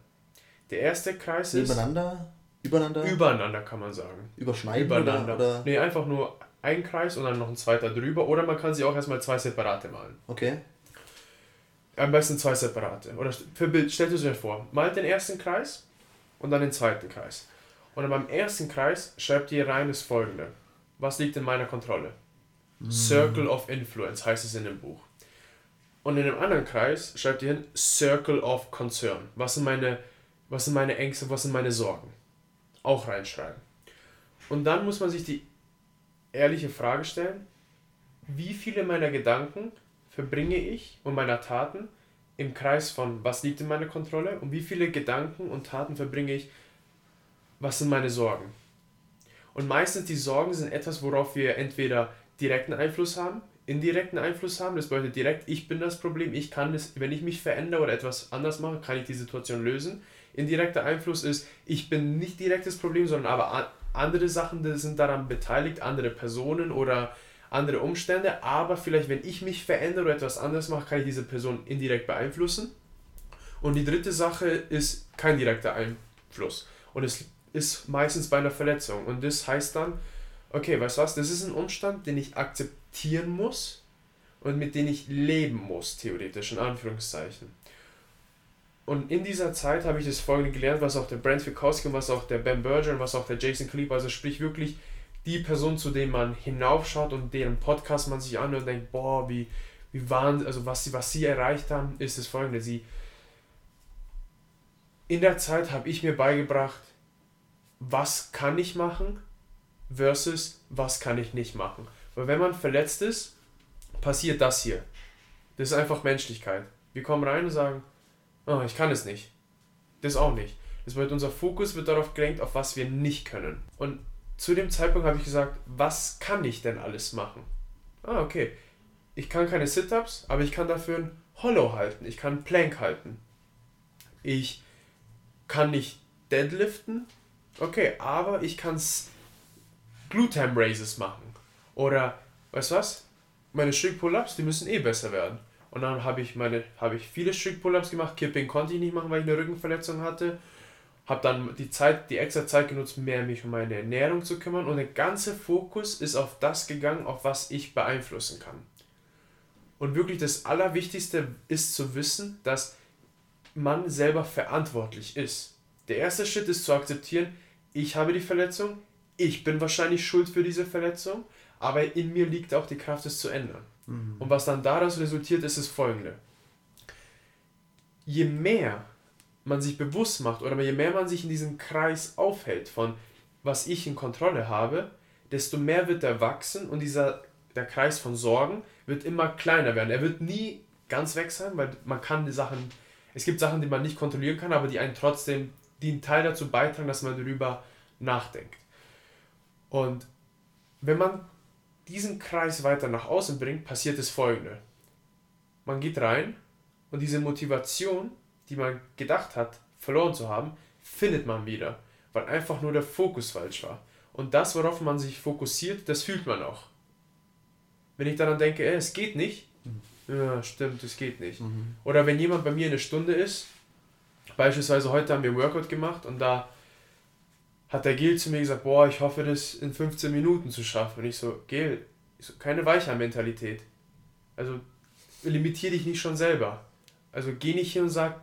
Der erste Kreis ist... Übereinander? Übereinander? Übereinander kann man sagen. Überschneiden? Übereinander. Oder? Nee, einfach nur ein Kreis und dann noch ein zweiter drüber. Oder man kann sie auch erstmal zwei separate malen. Okay. Am besten zwei separate. Oder für Bild, stellt es euch vor, malt den ersten Kreis und dann den zweiten Kreis. Und beim ersten Kreis schreibt ihr rein das Folgende. Was liegt in meiner Kontrolle? Mm. Circle of Influence heißt es in dem Buch. Und in dem anderen Kreis schreibt ihr hin Circle of Concern. Was sind meine, was sind meine Ängste, was sind meine Sorgen? Auch reinschreiben. Und dann muss man sich die ehrliche Frage stellen, wie viele meiner Gedanken verbringe ich und meiner Taten im Kreis von was liegt in meiner Kontrolle, und wie viele Gedanken und Taten verbringe ich, was sind meine Sorgen? Und meistens die Sorgen sind etwas, worauf wir entweder direkten Einfluss haben, indirekten Einfluss haben, das bedeutet direkt, ich bin das Problem, ich kann das, wenn ich mich verändere oder etwas anders mache, kann ich die Situation lösen. Indirekter Einfluss ist, ich bin nicht direkt das Problem, sondern aber andere Sachen sind daran beteiligt, andere Personen oder andere Umstände, aber vielleicht, wenn ich mich verändere oder etwas anders mache, kann ich diese Person indirekt beeinflussen. Und die dritte Sache ist kein direkter Einfluss. Und es ist meistens bei einer Verletzung. Und das heißt dann, okay, weißt du was, das ist ein Umstand, den ich akzeptieren muss und mit dem ich leben muss, theoretisch, in Anführungszeichen. Und in dieser Zeit habe ich das Folgende gelernt, was auch der Brent Fikowski, was auch der Ben Bergeron, was auch der Jason Khalipa, also sprich wirklich die Person, zu denen man hinaufschaut und deren Podcast man sich anhört und denkt, boah, wie, wie waren, also was sie, was sie erreicht haben, ist das Folgende. Sie, in der Zeit habe ich mir beigebracht, was kann ich machen versus was kann ich nicht machen. Weil wenn man verletzt ist, passiert das hier. Das ist einfach Menschlichkeit. Wir kommen rein und sagen, oh, ich kann es nicht. Das auch nicht. Das bedeutet, unser Fokus wird darauf gelenkt, auf was wir nicht können. Und zu dem Zeitpunkt habe ich gesagt, was kann ich denn alles machen? Ah, okay. Ich kann keine Sit-Ups, aber ich kann dafür ein Hollow halten. Ich kann einen Plank halten. Ich kann nicht deadliften. Okay, aber ich kann Glute-Ham Raises machen. Oder, weißt du was? Meine Strict-Pull-Ups, die müssen eh besser werden. Und dann habe ich meine, habe ich viele Strict-Pull-Ups gemacht. Kipping konnte ich nicht machen, weil ich eine Rückenverletzung hatte. Habe dann die Zeit, die extra Zeit genutzt, mehr mich um meine Ernährung zu kümmern. Und der ganze Fokus ist auf das gegangen, auf was ich beeinflussen kann. Und wirklich das Allerwichtigste ist zu wissen, dass man selber verantwortlich ist. Der erste Schritt ist zu akzeptieren, ich habe die Verletzung, ich bin wahrscheinlich schuld für diese Verletzung, aber in mir liegt auch die Kraft, es zu ändern. Mhm. Und was dann daraus resultiert, ist das Folgende. Je mehr man sich bewusst macht oder je mehr man sich in diesem Kreis aufhält von, was ich in Kontrolle habe, desto mehr wird er wachsen, und dieser, der Kreis von Sorgen wird immer kleiner werden. Er wird nie ganz weg sein, weil man kann die Sachen, es gibt Sachen, die man nicht kontrollieren kann, aber die einen trotzdem, die einen Teil dazu beitragen, dass man darüber nachdenkt. Und wenn man diesen Kreis weiter nach außen bringt, passiert das Folgende. Man geht rein und diese Motivation, die man gedacht hat, verloren zu haben, findet man wieder, weil einfach nur der Fokus falsch war. Und das, worauf man sich fokussiert, das fühlt man auch. Wenn ich daran denke, ey, es geht nicht, mhm. ja, stimmt, es geht nicht. Mhm. Oder wenn jemand bei mir eine Stunde ist, beispielsweise heute haben wir ein Workout gemacht und da hat der Gil zu mir gesagt, boah, ich hoffe, das in fünfzehn Minuten zu schaffen. Und ich so, Gil, ich so, keine Weichei-Mentalität. Also limitier dich nicht schon selber. Also geh nicht hin und sag,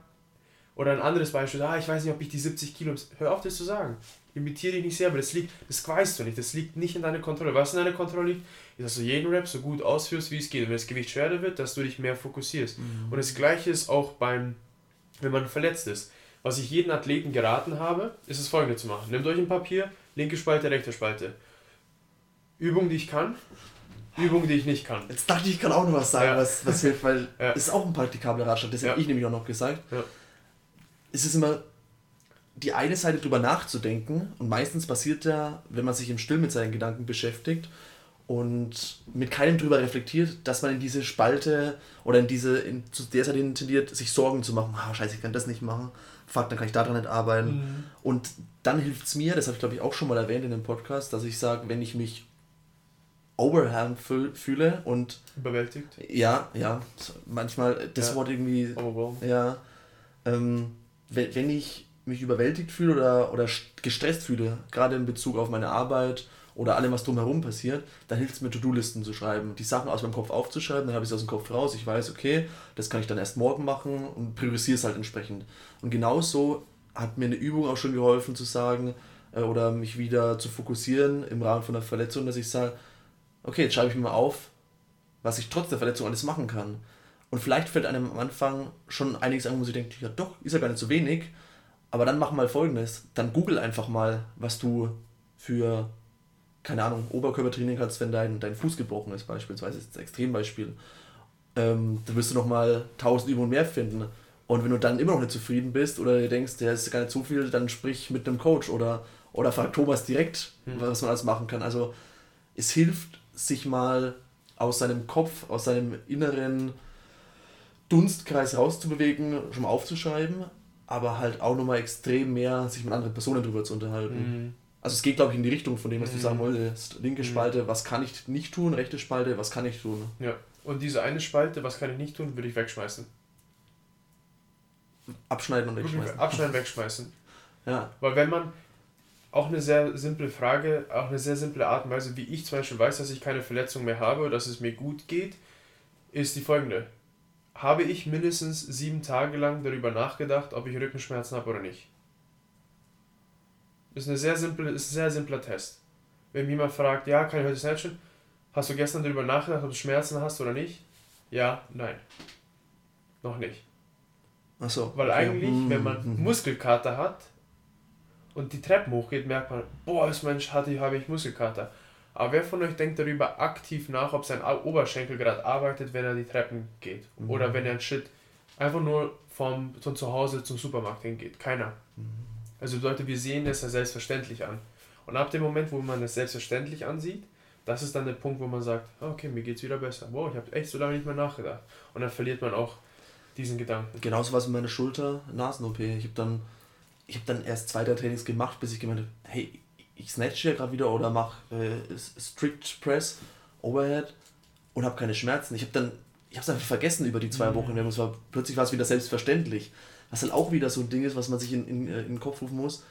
oder ein anderes Beispiel, ah, ich weiß nicht, ob ich die siebzig Kilo, hör auf, das zu sagen. Limitier dich nicht selber, das liegt, das weißt du nicht, das liegt nicht in deiner Kontrolle. Was in deiner Kontrolle liegt, ist, dass du jeden Rap so gut ausführst, wie es geht. Und wenn das Gewicht schwerer wird, dass du dich mehr fokussierst. Mhm. Und das Gleiche ist auch beim, wenn man verletzt ist. Was ich jedem Athleten geraten habe, ist das Folgende zu machen. Nehmt euch ein Papier, linke Spalte, rechte Spalte. Übung, die ich kann, Übung, die ich nicht kann. Jetzt dachte ich, ich kann auch noch was sagen, ja. was, was hilft, weil ja. es ist auch ein praktikabler Ratschlag, das ja. habe ich nämlich auch noch gesagt. Ja. Es ist immer die eine Seite drüber nachzudenken und meistens passiert ja, wenn man sich im Stillen mit seinen Gedanken beschäftigt und mit keinem drüber reflektiert, dass man in diese Spalte oder in diese, in, zu der Seite tendiert, sich Sorgen zu machen. Ah, scheiße, ich kann das nicht machen. Fuck, dann kann ich daran nicht arbeiten. Mhm. Und dann hilft es mir, das habe ich glaube ich auch schon mal erwähnt in dem Podcast, dass ich sage, wenn ich mich overwhelmed fühle und überwältigt. Ja, ja. Manchmal das ja. Wort irgendwie. Overwhelmed. Ja. Ähm, wenn, wenn ich mich überwältigt fühle oder, oder gestresst fühle, gerade in Bezug auf meine Arbeit oder allem, was drumherum passiert, dann hilft es mir, To-Do-Listen zu schreiben, die Sachen aus meinem Kopf aufzuschreiben, dann habe ich es aus dem Kopf raus, ich weiß, okay, das kann ich dann erst morgen machen und priorisiere es halt entsprechend. Und genauso hat mir eine Übung auch schon geholfen zu sagen äh, oder mich wieder zu fokussieren im Rahmen von einer Verletzung, dass ich sage, okay, jetzt schreibe ich mir mal auf, was ich trotz der Verletzung alles machen kann. Und vielleicht fällt einem am Anfang schon einiges an, wo man sich denkt, ja doch, ist ja gar nicht so wenig, aber dann mach mal Folgendes, dann google einfach mal, was du für, keine Ahnung, Oberkörpertraining kannst, wenn dein, dein Fuß gebrochen ist beispielsweise, das ist ein Extrembeispiel. Ähm, da wirst du nochmal tausend Übungen mehr finden. Und wenn du dann immer noch nicht zufrieden bist oder dir denkst, der ist gar nicht so viel, dann sprich mit einem Coach oder, oder frag Thomas direkt, hm. was man alles machen kann. Also es hilft, sich mal aus seinem Kopf, aus seinem inneren Dunstkreis rauszubewegen, schon mal aufzuschreiben, aber halt auch nochmal extrem mehr, sich mit anderen Personen drüber zu unterhalten. Mhm. Also es geht, glaube ich, in die Richtung von dem, was mhm. du sagen wolltest. Linke mhm. Spalte, was kann ich nicht tun? Rechte Spalte, was kann ich tun? Ja, und diese eine Spalte, was kann ich nicht tun, würde ich wegschmeißen. Abschneiden und wegschmeißen. Abschneiden und wegschmeißen. Ja. Weil wenn man... Auch eine sehr simple Frage, auch eine sehr simple Art und Weise, wie ich zum Beispiel weiß, dass ich keine Verletzung mehr habe, dass es mir gut geht, ist die folgende. Habe ich mindestens sieben Tage lang darüber nachgedacht, ob ich Rückenschmerzen habe oder nicht? Ist, eine sehr simple, ist ein sehr simpler Test. Wenn jemand fragt, ja, kann ich heute snatchen? Hast du gestern darüber nachgedacht, ob du Schmerzen hast oder nicht? Ja, nein. Noch nicht. Ach so. Weil eigentlich, ja. wenn man Muskelkater hat, und die Treppen hochgeht, merkt man, boah, als Mensch hatte, habe ich Muskelkater. Aber wer von euch denkt darüber aktiv nach, ob sein Oberschenkel gerade arbeitet, wenn er die Treppen geht? Mhm. Oder wenn er einen Shit einfach nur vom, von zu Hause zum Supermarkt hingeht? Keiner. Mhm. Also Leute, wir sehen das ja selbstverständlich an. Und ab dem Moment, wo man das selbstverständlich ansieht, das ist dann der Punkt, wo man sagt, okay, mir geht's wieder besser. Wow, ich habe echt so lange nicht mehr nachgedacht. Und dann verliert man auch diesen Gedanken. Genauso war es mit meiner Schulter-Nasen-O P. Ich habe dann Ich habe dann erst zwei, drei Trainings gemacht, bis ich gemeint habe, hey, ich snatche ja gerade wieder oder mache äh, Strict Press, Overhead und habe keine Schmerzen. Ich habe dann, ich habe es einfach vergessen über die zwei mhm. Wochen. Es war, plötzlich war es wieder selbstverständlich. Was dann auch wieder so ein Ding ist, was man sich in, in, in den Kopf rufen muss,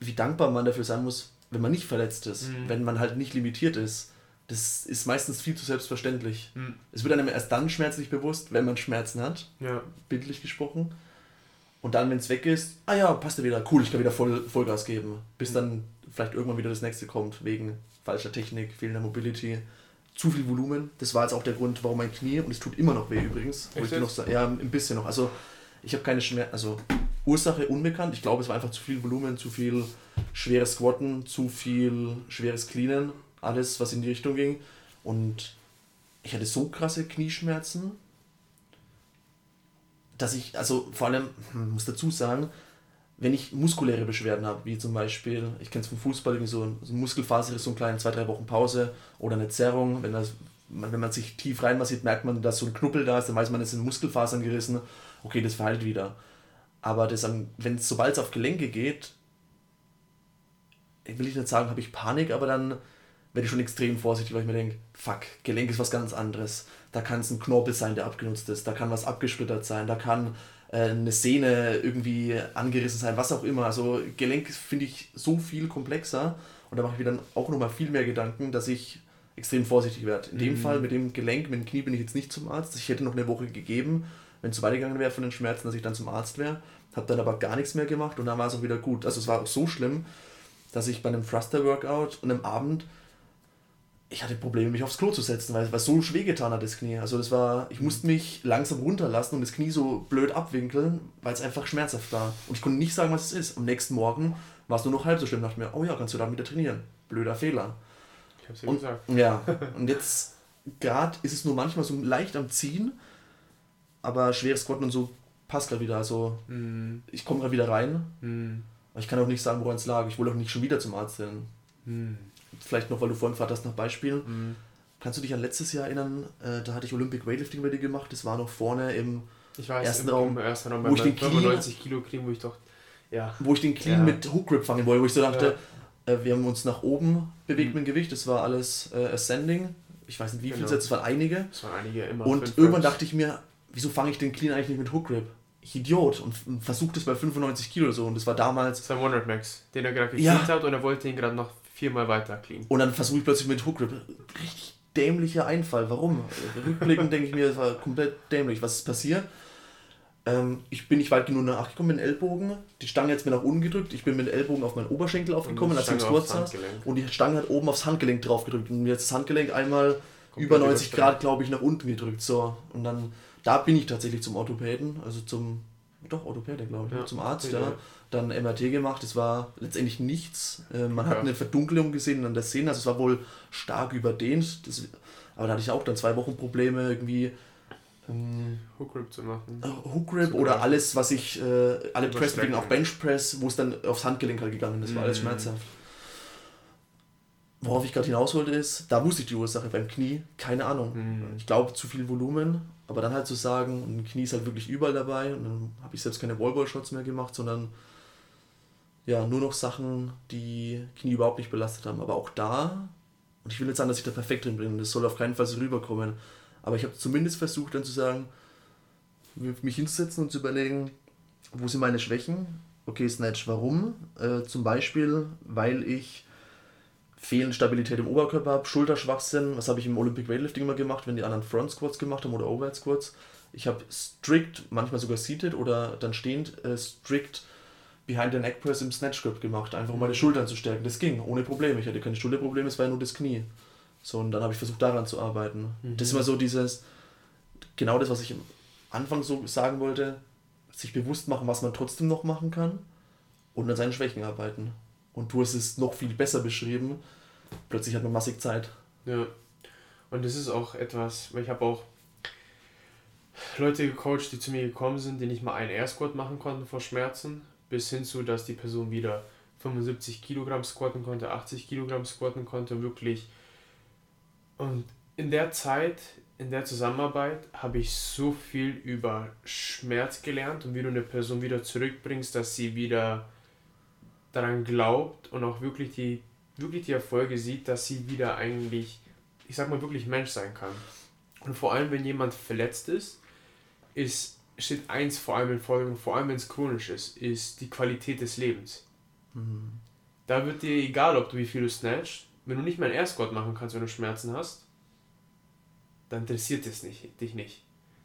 wie dankbar man dafür sein muss, wenn man nicht verletzt ist, mhm. wenn man halt nicht limitiert ist. Das ist meistens viel zu selbstverständlich. Mhm. Es wird einem erst dann schmerzlich bewusst, wenn man Schmerzen hat, ja. bildlich gesprochen. Und dann, wenn es weg ist, ah ja, passt ja wieder, cool, ich kann wieder voll, Vollgas geben. Bis mhm. dann vielleicht irgendwann wieder das nächste kommt, wegen falscher Technik, fehlender Mobility, zu viel Volumen. Das war jetzt auch der Grund, warum mein Knie, und es tut immer noch weh übrigens, wo ich dir noch ja, ein bisschen noch, also ich habe keine Schmerzen, also Ursache unbekannt. Ich glaube, es war einfach zu viel Volumen, zu viel schweres Squatten, zu viel schweres Cleanen, alles, was in die Richtung ging. Und ich hatte so krasse Knieschmerzen, dass ich, also vor allem, muss dazu sagen, wenn ich muskuläre Beschwerden habe, wie zum Beispiel, ich kenne es vom Fußball, irgendwie so, so eine Muskelfaser ist so ein kleiner zwei bis drei Wochen Pause oder eine Zerrung, wenn, das, wenn man sich tief reinmassiert, merkt man, dass so ein Knubbel da ist, dann weiß man, es sind Muskelfasern gerissen, okay, das verheilt wieder. Aber sobald es auf Gelenke geht, will ich nicht sagen, habe ich Panik, aber dann werde ich schon extrem vorsichtig, weil ich mir denke, fuck, Gelenk ist was ganz anderes. Da kann es ein Knorpel sein, der abgenutzt ist, da kann was abgesplittert sein, da kann äh, eine Sehne irgendwie angerissen sein, was auch immer. Also Gelenk finde ich so viel komplexer und da mache ich mir dann auch nochmal viel mehr Gedanken, dass ich extrem vorsichtig werde. In dem mhm. Fall mit dem Gelenk, mit dem Knie bin ich jetzt nicht zum Arzt. Ich hätte noch eine Woche gegeben, wenn es zu weit gegangen wäre von den Schmerzen, dass ich dann zum Arzt wäre. Habe dann aber gar nichts mehr gemacht und dann war es auch wieder gut. Also es war auch so schlimm, dass ich bei einem Thruster-Workout und am Abend ich hatte Probleme, mich aufs Klo zu setzen, weil es so schwer getan hat, das Knie. Also das war, ich musste mich langsam runterlassen und das Knie so blöd abwinkeln, weil es einfach schmerzhaft war. Und ich konnte nicht sagen, was es ist. Am nächsten Morgen war es nur noch halb so schlimm. Ich dachte mir, oh ja, kannst du damit wieder trainieren. Blöder Fehler. Ich hab's dir gesagt. Ja, und jetzt gerade ist es nur manchmal so leicht am Ziehen, aber schweres Squatten und so passt gerade wieder. Also mm. ich komme gerade wieder rein, mm. aber ich kann auch nicht sagen, woran es lag. Ich will auch nicht schon wieder zum Arzt hin. Mm. Vielleicht noch, weil du vorhin gefragt hast nach Beispielen. Mm. Kannst du dich an letztes Jahr erinnern? Äh, da hatte ich Olympic Weightlifting Ready gemacht. Das war noch vorne im ich weiß, ersten im, Raum, im ersten Raum, wo ich den fünfundneunzig Kilo Clean, wo ich dachte, ja. Wo ich den Clean ja. mit Hook Grip fangen wollte, wo ich so dachte, ja. äh, wir haben uns nach oben bewegt mhm. mit dem Gewicht. Das war alles äh, Ascending. Ich weiß nicht, wie genau. viele Sätze, es waren einige. Es waren einige immer. Und irgendwann dachte ich mir, wieso fange ich den Clean eigentlich nicht mit Hook Grip? Ich Idiot und versucht das bei fünfundneunzig Kilo oder so. Und das war damals. Das war hundert Max, den er gerade gekleant ja. hat und er wollte ihn gerade noch viermal weiter clean. Und dann versuche ich plötzlich mit Hook Grip. Richtig dämlicher Einfall. Warum? Rückblickend denke ich mir, das war komplett dämlich. Was ist passiert? Ähm, ich bin nicht weit genug nach acht gekommen mit dem Ellbogen. Die Stange hat es mir nach unten gedrückt. Ich bin mit dem Ellbogen auf meinen Oberschenkel aufgekommen, als ich es kurz saß. Und die Stange hat oben aufs Handgelenk drauf gedrückt. Und mir hat das Handgelenk einmal komplett über neunzig Grad, glaube ich, nach unten gedrückt. So. Und dann, da bin ich tatsächlich zum Orthopäden, also zum, doch Orthopäde, glaube ich, ja, zum Arzt. Ja. Ja. Dann M R T gemacht. Es war letztendlich nichts. Äh, man ja. hat eine Verdunkelung gesehen an der Sehne. Also es war wohl stark überdehnt. Das, aber da hatte ich auch dann zwei Wochen Probleme irgendwie. Ähm, Hook Grip zu machen. Hook Grip oder machen. Alles, was ich, äh, alle Press, auch Bench Press, wo es dann aufs Handgelenk halt gegangen ist. Das war mm. alles schmerzhaft. Worauf ich gerade hinaus wollte ist, da wusste ich die Ursache beim Knie, keine Ahnung. Mm. Ich glaube, zu viel Volumen, aber dann halt zu so sagen, und ein Knie ist halt wirklich überall dabei und dann habe ich selbst keine Wallball-Shots mehr gemacht, sondern ja, nur noch Sachen, die Knie überhaupt nicht belastet haben. Aber auch da, und ich will nicht sagen, dass ich da perfekt drin bin, das soll auf keinen Fall so rüberkommen, aber ich habe zumindest versucht dann zu sagen, mich hinzusetzen und zu überlegen, wo sind meine Schwächen? Okay, Snatch, warum? Äh, zum Beispiel, weil ich fehlende Stabilität im Oberkörper habe, Schulterschwachsinn, was habe ich im Olympic Weightlifting immer gemacht, wenn die anderen Front Squats gemacht haben oder Overhead Squats. Ich habe strict, manchmal sogar seated oder dann stehend, äh, strict Behind the Neck Press im Snatch Grip gemacht, einfach um meine Schultern zu stärken. Das ging, ohne Probleme. Ich hatte keine Schulterprobleme, es war ja nur das Knie. So, und dann habe ich versucht, daran zu arbeiten. Mhm. Das ist immer so dieses, genau das, was ich am Anfang so sagen wollte, sich bewusst machen, was man trotzdem noch machen kann und an seinen Schwächen arbeiten. Und du hast es noch viel besser beschrieben. Plötzlich hat man massig Zeit. Ja. Und das ist auch etwas, weil ich habe auch Leute gecoacht, die zu mir gekommen sind, die nicht mal einen Air Squat machen konnten vor Schmerzen, bis hin zu, dass die Person wieder fünfundsiebzig Kilogramm squatten konnte, achtzig Kilogramm squatten konnte, wirklich. Und in der Zeit, in der Zusammenarbeit, habe ich so viel über Schmerz gelernt und wie du eine Person wieder zurückbringst, dass sie wieder daran glaubt und auch wirklich die, wirklich die Erfolge sieht, dass sie wieder eigentlich, ich sag mal, wirklich Mensch sein kann. Und vor allem, wenn jemand verletzt ist, ist steht eins vor allem in Vordergrund, vor allem wenn es chronisch ist, ist die Qualität des Lebens. Mhm. Da wird dir egal, ob du wie viel du snatchst, wenn du nicht mal einen Air Squat machen kannst, wenn du Schmerzen hast, dann interessiert es nicht, dich nicht.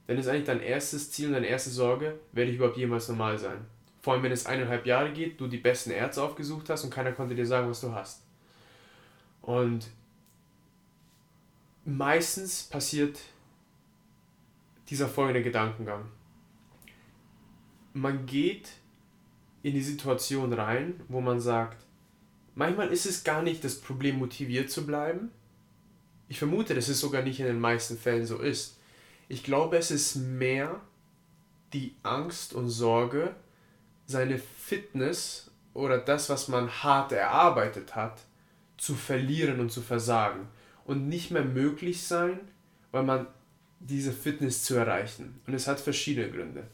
Dann ist eigentlich dein erstes Ziel und deine erste Sorge, werde ich überhaupt jemals normal sein. Vor allem, wenn es eineinhalb Jahre geht, du die besten Ärzte aufgesucht hast und keiner konnte dir sagen, was du hast. Und meistens passiert dieser folgende Gedankengang. Man geht in die Situation rein, wo man sagt, manchmal ist es gar nicht das Problem, motiviert zu bleiben. Ich vermute, dass es sogar nicht in den meisten Fällen so ist. Ich glaube, es ist mehr die Angst und Sorge, seine Fitness oder das, was man hart erarbeitet hat, zu verlieren und zu versagen und nicht mehr möglich sein, weil man diese Fitness zu erreichen. Und es hat verschiedene Gründe.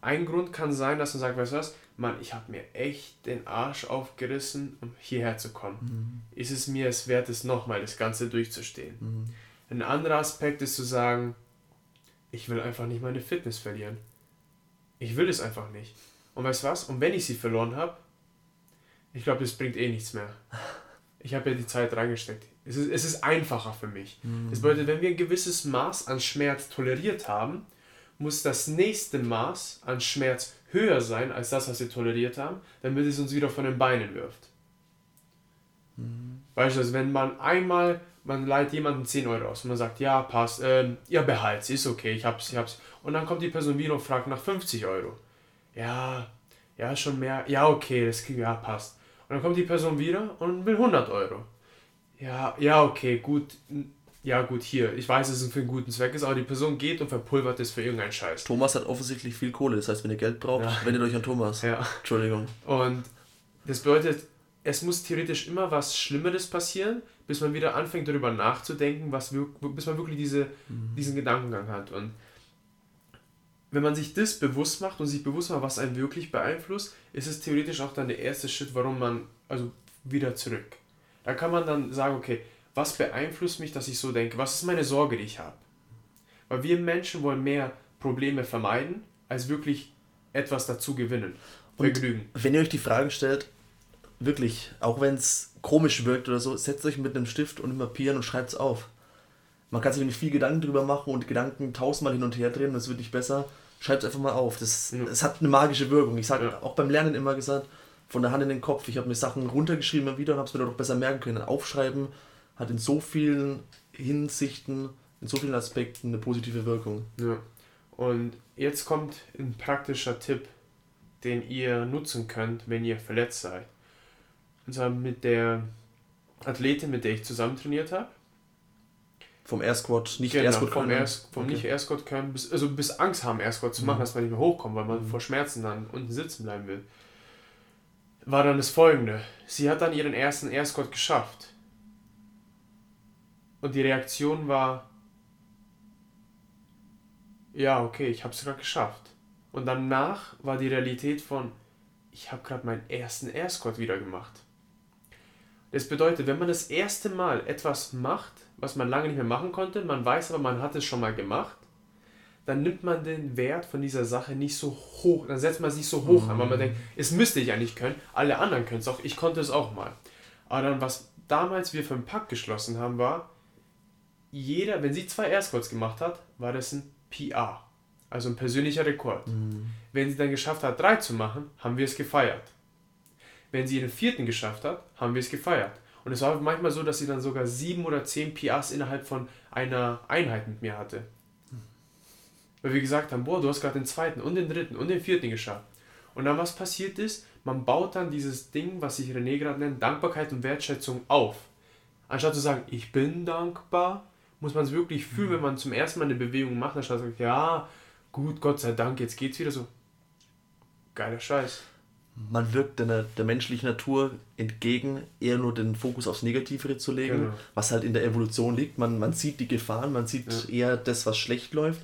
Ein Grund kann sein, dass man sagt, weißt du was, Mann, ich habe mir echt den Arsch aufgerissen, um hierher zu kommen. Mhm. Ist es mir es wert, es nochmal das Ganze durchzustehen? Mhm. Ein anderer Aspekt ist zu sagen, ich will einfach nicht meine Fitness verlieren. Ich will es einfach nicht. Und weißt du was? Und wenn ich sie verloren habe, ich glaube, das bringt eh nichts mehr. Ich habe ja die Zeit reingesteckt. Es ist, es ist einfacher für mich. Mhm. Das bedeutet, wenn wir ein gewisses Maß an Schmerz toleriert haben, muss das nächste Maß an Schmerz höher sein, als das, was wir toleriert haben, damit es uns wieder von den Beinen wirft. Mhm. Beispielsweise, wenn man einmal, man leiht jemandem zehn Euro aus und man sagt, ja, passt, ähm, ja, behalt's, ist okay, ich hab's, ich hab's. Und dann kommt die Person wieder und fragt nach fünfzig Euro. Ja, ja, schon mehr, ja, okay, das ja, passt. Und dann kommt die Person wieder und will hundert Euro. Ja, ja, okay, gut, ja gut, hier, ich weiß, dass es für einen guten Zweck ist, aber die Person geht und verpulvert es für irgendeinen Scheiß. Thomas hat offensichtlich viel Kohle, das heißt, wenn ihr Geld braucht, ja. wendet euch an Thomas. Ja. Entschuldigung. Und das bedeutet, es muss theoretisch immer was Schlimmeres passieren, bis man wieder anfängt, darüber nachzudenken, was wir, bis man wirklich diese, mhm. diesen Gedankengang hat. Und wenn man sich das bewusst macht und sich bewusst macht, was einen wirklich beeinflusst, ist es theoretisch auch dann der erste Schritt, warum man, also wieder zurück. Da kann man dann sagen, okay, was beeinflusst mich, dass ich so denke? Was ist meine Sorge, die ich habe? Weil wir Menschen wollen mehr Probleme vermeiden, als wirklich etwas dazu gewinnen. Und wenn ihr euch die Fragen stellt, wirklich, auch wenn es komisch wirkt oder so, setzt euch mit einem Stift und einem Papier und schreibt es auf. Man kann sich nämlich viel Gedanken drüber machen und Gedanken tausendmal hin und her drehen und es wird nicht besser. Schreibt es einfach mal auf. Das, ja. das hat eine magische Wirkung. Ich sage ja. auch beim Lernen immer gesagt, von der Hand in den Kopf. Ich habe mir Sachen runtergeschrieben immer wieder und habe es mir doch besser merken können. Aufschreiben hat in so vielen Hinsichten, in so vielen Aspekten eine positive Wirkung. Ja. Und jetzt kommt ein praktischer Tipp, den ihr nutzen könnt, wenn ihr verletzt seid. Und zwar mit der Athletin, mit der ich zusammen trainiert habe. Vom Air Squat, nicht genau, Air Squat vom können. Air, vom okay. nicht Air Squat können, bis, also bis Angst haben, Air Squat zu machen, mhm. dass man nicht mehr hochkommt, weil man mhm. vor Schmerzen dann unten sitzen bleiben will. War dann das Folgende. Sie hat dann ihren ersten Air Squat geschafft. Und die Reaktion war, ja, okay, ich habe es gerade geschafft. Und danach war die Realität von, ich habe gerade meinen ersten Air Squat wieder gemacht. Das bedeutet, wenn man das erste Mal etwas macht, was man lange nicht mehr machen konnte, man weiß aber, man hat es schon mal gemacht, dann nimmt man den Wert von dieser Sache nicht so hoch, dann setzt man es nicht so hoch mhm. an, weil man denkt, es müsste ich ja nicht können, alle anderen können es auch, ich konnte es auch mal. Aber dann, was damals wir für einen Pakt geschlossen haben, war, jeder, wenn sie zwei Airsquats gemacht hat, war das ein P R, also ein persönlicher Rekord. Mhm. Wenn sie dann geschafft hat, drei zu machen, haben wir es gefeiert. Wenn sie ihren vierten geschafft hat, haben wir es gefeiert. Und es war manchmal so, dass sie dann sogar sieben oder zehn P Rs innerhalb von einer Einheit mit mir hatte. Mhm. Weil wir gesagt haben, boah, du hast gerade den zweiten und den dritten und den vierten geschafft. Und dann was passiert ist, man baut dann dieses Ding, was sich René gerade nennt, Dankbarkeit und Wertschätzung auf. Anstatt zu sagen, ich bin dankbar, muss man es wirklich fühlen, wenn man zum ersten Mal eine Bewegung macht, anstatt sagt, ja, gut, Gott sei Dank, jetzt geht's wieder so. Geiler Scheiß. Man wirkt der, der menschlichen Natur entgegen, eher nur den Fokus aufs Negativere zu legen, genau. was halt in der Evolution liegt. Man, man sieht die Gefahren, man sieht ja. eher das, was schlecht läuft.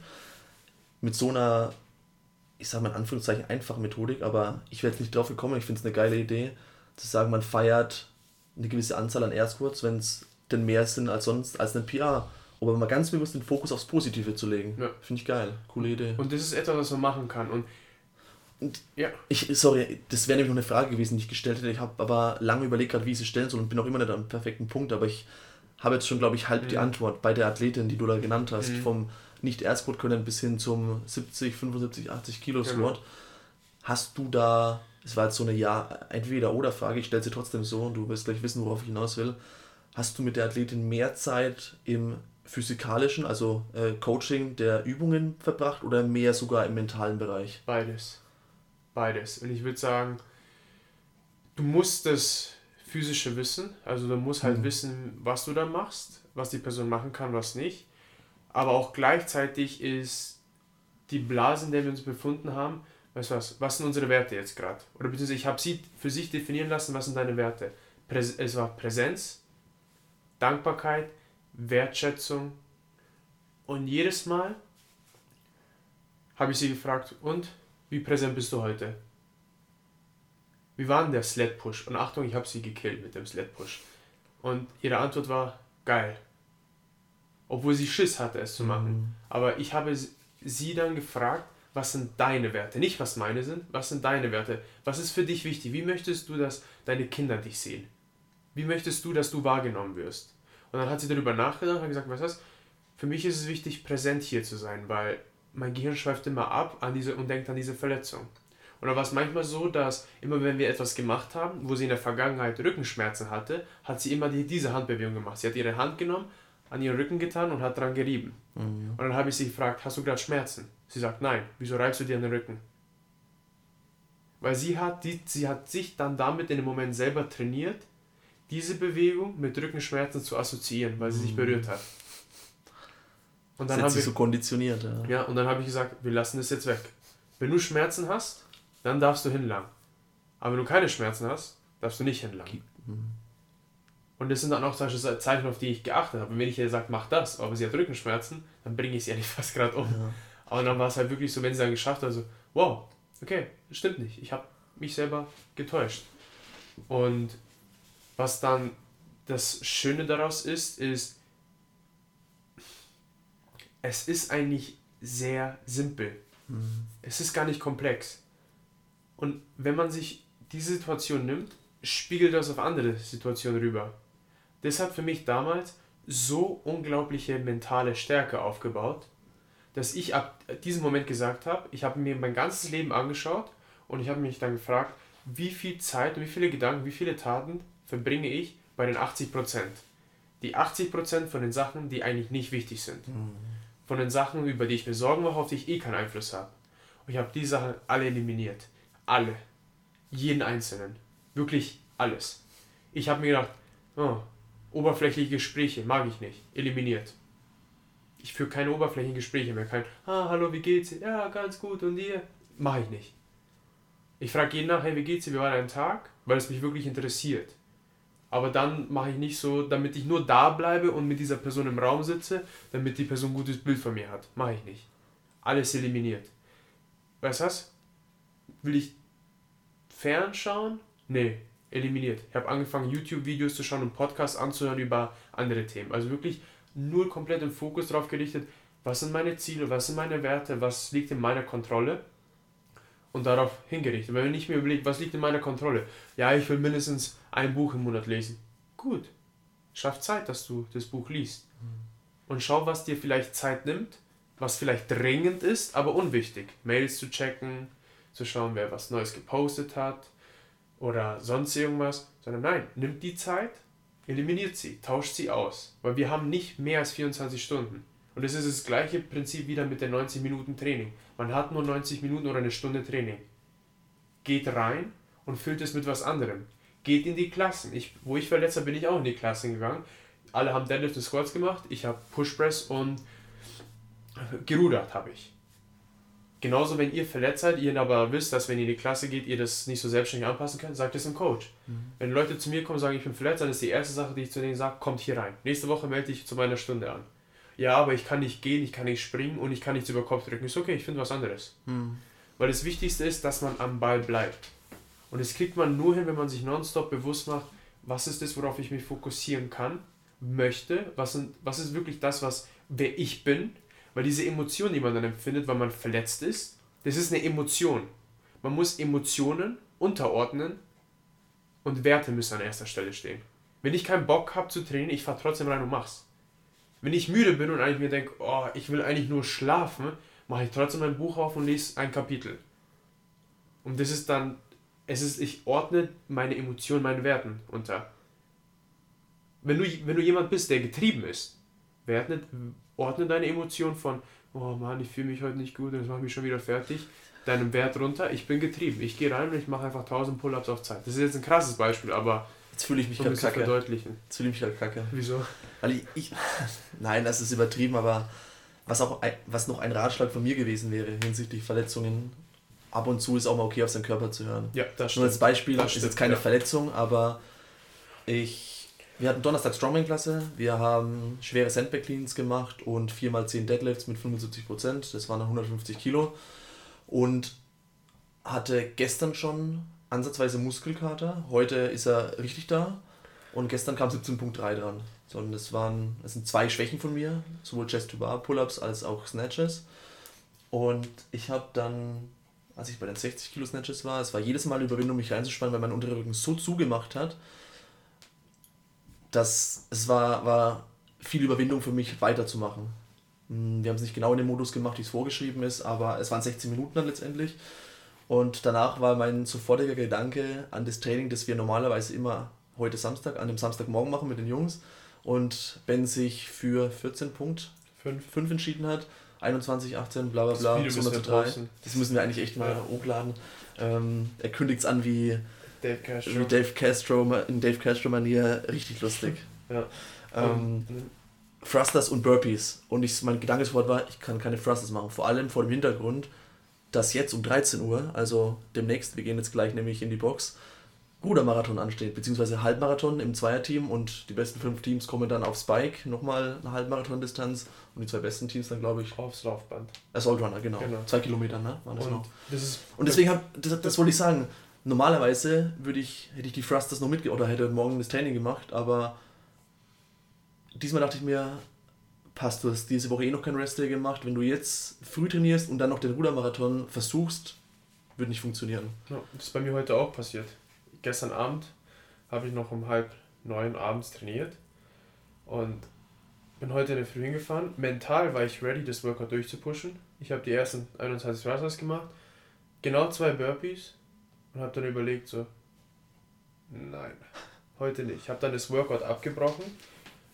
Mit so einer, ich sag mal in Anführungszeichen, einfachen Methodik, aber ich wäre jetzt nicht drauf gekommen, ich finde es eine geile Idee, zu sagen, man feiert eine gewisse Anzahl an Airsquats, wenn es denn mehr sind als sonst, als ein P R. Aber mal ganz bewusst den Fokus aufs Positive zu legen. Ja. Finde ich geil. Coole Idee. Und das ist etwas, was man machen kann. Und, und ja. ich, sorry, das wäre nämlich noch eine Frage gewesen, die ich gestellt hätte. Ich habe aber lange überlegt, gerade wie ich sie stellen soll und bin auch immer nicht am perfekten Punkt. Aber ich habe jetzt schon, glaube ich, halb mhm. die Antwort bei der Athletin, die du da genannt hast. Mhm. Vom Nicht-Air-Squat können bis hin zum siebzig, fünfundsiebzig, achtzig Kilo Squat. Genau. Hast du da, es war jetzt so eine Ja-Entweder-Oder-Frage, ich stelle sie trotzdem so und du wirst gleich wissen, worauf ich hinaus will. Hast du mit der Athletin mehr Zeit im physikalischen, also äh, Coaching der Übungen verbracht oder mehr sogar im mentalen Bereich? Beides. Beides. Und ich würde sagen, du musst das physische wissen, also du musst halt mhm. wissen, was du da machst, was die Person machen kann, was nicht. Aber auch gleichzeitig ist die Blase, in der wir uns befunden haben, weißt du was, was sind unsere Werte jetzt gerade? Oder beziehungsweise ich habe sie für sich definieren lassen, was sind deine Werte? Präs- es war Präsenz, Dankbarkeit, Wertschätzung und jedes Mal habe ich sie gefragt, und wie präsent bist du heute? Wie war denn der Sled Push? Und Achtung, ich habe sie gekillt mit dem Sled Push. Und ihre Antwort war, geil. Obwohl sie Schiss hatte, es zu machen. Mhm. Aber ich habe sie dann gefragt, was sind deine Werte? Nicht was meine sind, was sind deine Werte? Was ist für dich wichtig? Wie möchtest du, dass deine Kinder dich sehen? Wie möchtest du, dass du wahrgenommen wirst? Und dann hat sie darüber nachgedacht und hat gesagt, weißt du was, für mich ist es wichtig, präsent hier zu sein, weil mein Gehirn schweift immer ab an diese, und denkt an diese Verletzung. Und dann war es manchmal so, dass immer wenn wir etwas gemacht haben, wo sie in der Vergangenheit Rückenschmerzen hatte, hat sie immer die, diese Handbewegung gemacht. Sie hat ihre Hand genommen, an ihren Rücken getan und hat dran gerieben. Mhm. Und dann habe ich sie gefragt, hast du gerade Schmerzen? Sie sagt, nein, wieso reibst du dir an den Rücken? Weil sie hat, die, sie hat sich dann damit in dem Moment selber trainiert, diese Bewegung mit Rückenschmerzen zu assoziieren, weil sie sich berührt hat. Und dann haben wir so konditioniert. Ja, ja und dann habe ich gesagt, wir lassen das jetzt weg. Wenn du Schmerzen hast, dann darfst du hinlangen. Aber wenn du keine Schmerzen hast, darfst du nicht hinlangen. Mhm. Und das sind dann auch solche Zeichen, auf die ich geachtet habe. Und wenn ich ihr sage, mach das, aber sie hat Rückenschmerzen, dann bringe ich sie eigentlich fast gerade um. Ja. Aber dann war es halt wirklich so, wenn sie dann geschafft hat, so, wow, okay, stimmt nicht. Ich habe mich selber getäuscht. Und was dann das Schöne daraus ist, ist, es ist eigentlich sehr simpel. Mhm. Es ist gar nicht komplex. Und wenn man sich diese Situation nimmt, spiegelt das auf andere Situationen rüber. Das hat für mich damals so unglaubliche mentale Stärke aufgebaut, dass ich ab diesem Moment gesagt habe, ich habe mir mein ganzes Leben angeschaut und ich habe mich dann gefragt, wie viel Zeit, wie viele Gedanken, wie viele Taten verbringe ich bei den achtzig Prozent. Die achtzig Prozent von den Sachen, die eigentlich nicht wichtig sind. Mhm. Von den Sachen, über die ich mir Sorgen mache, auf die ich eh keinen Einfluss habe. Und ich habe die Sachen alle eliminiert. Alle. Jeden einzelnen. Wirklich alles. Ich habe mir gedacht, oh, oberflächliche Gespräche mag ich nicht. Eliminiert. Ich führe keine oberflächlichen Gespräche mehr. Kein, ah, hallo, wie geht's dir? Ja, ganz gut. Und dir? Mache ich nicht. Ich frage jeden nach, hey, wie geht's dir? Wie war dein Tag? Weil es mich wirklich interessiert. Aber dann mache ich nicht so, damit ich nur da bleibe und mit dieser Person im Raum sitze, damit die Person ein gutes Bild von mir hat. Mache ich nicht. Alles eliminiert. Weißt du was? Will ich fernschauen? Nee, eliminiert. Ich habe angefangen, YouTube-Videos zu schauen und Podcasts anzuhören über andere Themen. Also wirklich nur komplett im Fokus darauf gerichtet, was sind meine Ziele, was sind meine Werte, was liegt in meiner Kontrolle und darauf hingerichtet. Wenn ich mir überlege, was liegt in meiner Kontrolle? Ja, ich will mindestens ein Buch im Monat lesen. Gut, schaff Zeit, dass du das Buch liest. Und schau, was dir vielleicht Zeit nimmt, was vielleicht dringend ist, aber unwichtig. Mails zu checken, zu schauen, wer was Neues gepostet hat, oder sonst irgendwas, sondern nein, nimmt die Zeit, eliminiert sie, tauscht sie aus, weil wir haben nicht mehr als vierundzwanzig Stunden. Und es ist das gleiche Prinzip wieder mit den neunzig Minuten Training. Man hat nur neunzig Minuten oder eine Stunde Training. Geht rein und füllt es mit was anderem. Geht in die Klassen. Ich, wo ich verletzt war, bin ich auch in die Klassen gegangen. Alle haben Deadlift und Squats gemacht, ich habe Push-Press und gerudert habe ich. Genauso, wenn ihr verletzt seid, ihr aber wisst, dass wenn ihr in die Klasse geht, ihr das nicht so selbstständig anpassen könnt, sagt es dem Coach. Mhm. Wenn Leute zu mir kommen und sagen, ich bin verletzt, dann ist die erste Sache, die ich zu denen sage, kommt hier rein. Nächste Woche melde ich zu meiner Stunde an. Ja, aber ich kann nicht gehen, ich kann nicht springen und ich kann nichts über den Kopf drücken. Ist okay, ich finde was anderes. Mhm. Weil das Wichtigste ist, dass man am Ball bleibt. Und das kriegt man nur hin, wenn man sich nonstop bewusst macht, was ist das, worauf ich mich fokussieren kann, möchte, was, sind, was ist wirklich das, was wer ich bin. Weil diese Emotion, die man dann empfindet, weil man verletzt ist, das ist eine Emotion. Man muss Emotionen unterordnen und Werte müssen an erster Stelle stehen. Wenn ich keinen Bock habe zu trainieren, ich fahre trotzdem rein und mach's. Wenn ich müde bin und eigentlich mir denke, oh, ich will eigentlich nur schlafen, mache ich trotzdem mein Buch auf und lese ein Kapitel. Und das ist dann, es ist, ich ordne meine Emotionen, meinen Werten unter. Wenn du, wenn du jemand bist, der getrieben ist, werte ordne deine Emotionen von, oh Mann, ich fühle mich heute nicht gut und das macht mich schon wieder fertig, deinem Wert runter, ich bin getrieben, ich gehe rein und ich mache einfach tausend Pull-Ups auf Zeit. Das ist jetzt ein krasses Beispiel, aber jetzt fühle ich mich gerade kacke. Verdeutlichen. Jetzt fühle ich mich gerade kacke. Wieso? Weil ich, ich nein, das ist übertrieben, aber was auch was noch ein Ratschlag von mir gewesen wäre hinsichtlich Verletzungen, ab und zu ist auch mal okay, auf seinen Körper zu hören. Ja, das stimmt. Nur als Beispiel, das ist jetzt keine ja. Verletzung, aber ich Wir hatten Donnerstag Strongman-Klasse, wir haben schwere Sandbag-Cleans gemacht und vier mal zehn Deadlifts mit fünfundsiebzig Prozent, das waren dann hundertfünfzig Kilo und hatte gestern schon ansatzweise Muskelkater, heute ist er richtig da und gestern kam siebzehn Komma drei dran. So, und das, waren, das sind zwei Schwächen von mir, sowohl Chest-to-Bar, Pull-Ups als auch Snatches und ich habe dann, als ich bei den sechzig Kilo Snatches war, es war jedes Mal eine Überwindung, mich reinzuspannen, weil mein unterer Rücken so zugemacht hat, dass es war, war viel Überwindung für mich, weiterzumachen. Wir haben es nicht genau in dem Modus gemacht, wie es vorgeschrieben ist, aber es waren sechzehn Minuten dann letztendlich. Und danach war mein sofortiger Gedanke an das Training, das wir normalerweise immer heute Samstag, an dem Samstagmorgen machen mit den Jungs. Und Ben sich für vierzehn Punkt fünf entschieden hat, einundzwanzig, achtzehn, bla bla bla, das, drei. Das müssen wir eigentlich echt mal ja. hochladen. Ähm, er kündigt es an wie... Dave Castro. Dave Castro in Dave Castro-Manier richtig lustig. Ja. Ähm, Thrusters und Burpees. Und ich, mein Gedanke sofort war, ich kann keine Thrusters machen. Vor allem vor dem Hintergrund, dass jetzt um dreizehn Uhr, also demnächst, wir gehen jetzt gleich nämlich in die Box, guter Marathon ansteht, beziehungsweise Halbmarathon im Zweierteam, und die besten fünf Teams kommen dann aufs Bike, nochmal eine Halbmarathon-Distanz, und die zwei besten Teams dann, glaube ich... Aufs Laufband. Als Allrunner, genau. genau. Zwei Kilometer, ne? War das und, noch. Das ist und deswegen, hab, das, das wollte ich sagen, normalerweise würde ich, hätte ich die Thrusters noch mitge... oder hätte morgen das Training gemacht, aber diesmal dachte ich mir, passt, du hast diese Woche eh noch kein Rest-Day gemacht, wenn du jetzt früh trainierst und dann noch den Rudermarathon versuchst, wird nicht funktionieren. Ja, das ist bei mir heute auch passiert. Gestern Abend habe ich noch um halb neun abends trainiert und bin heute in der Früh hingefahren. Mental war ich ready, das Workout durchzupushen. Ich habe die ersten einundzwanzig Thrusters gemacht, genau zwei Burpees, und habe dann überlegt so, nein, heute nicht. Ich habe dann das Workout abgebrochen,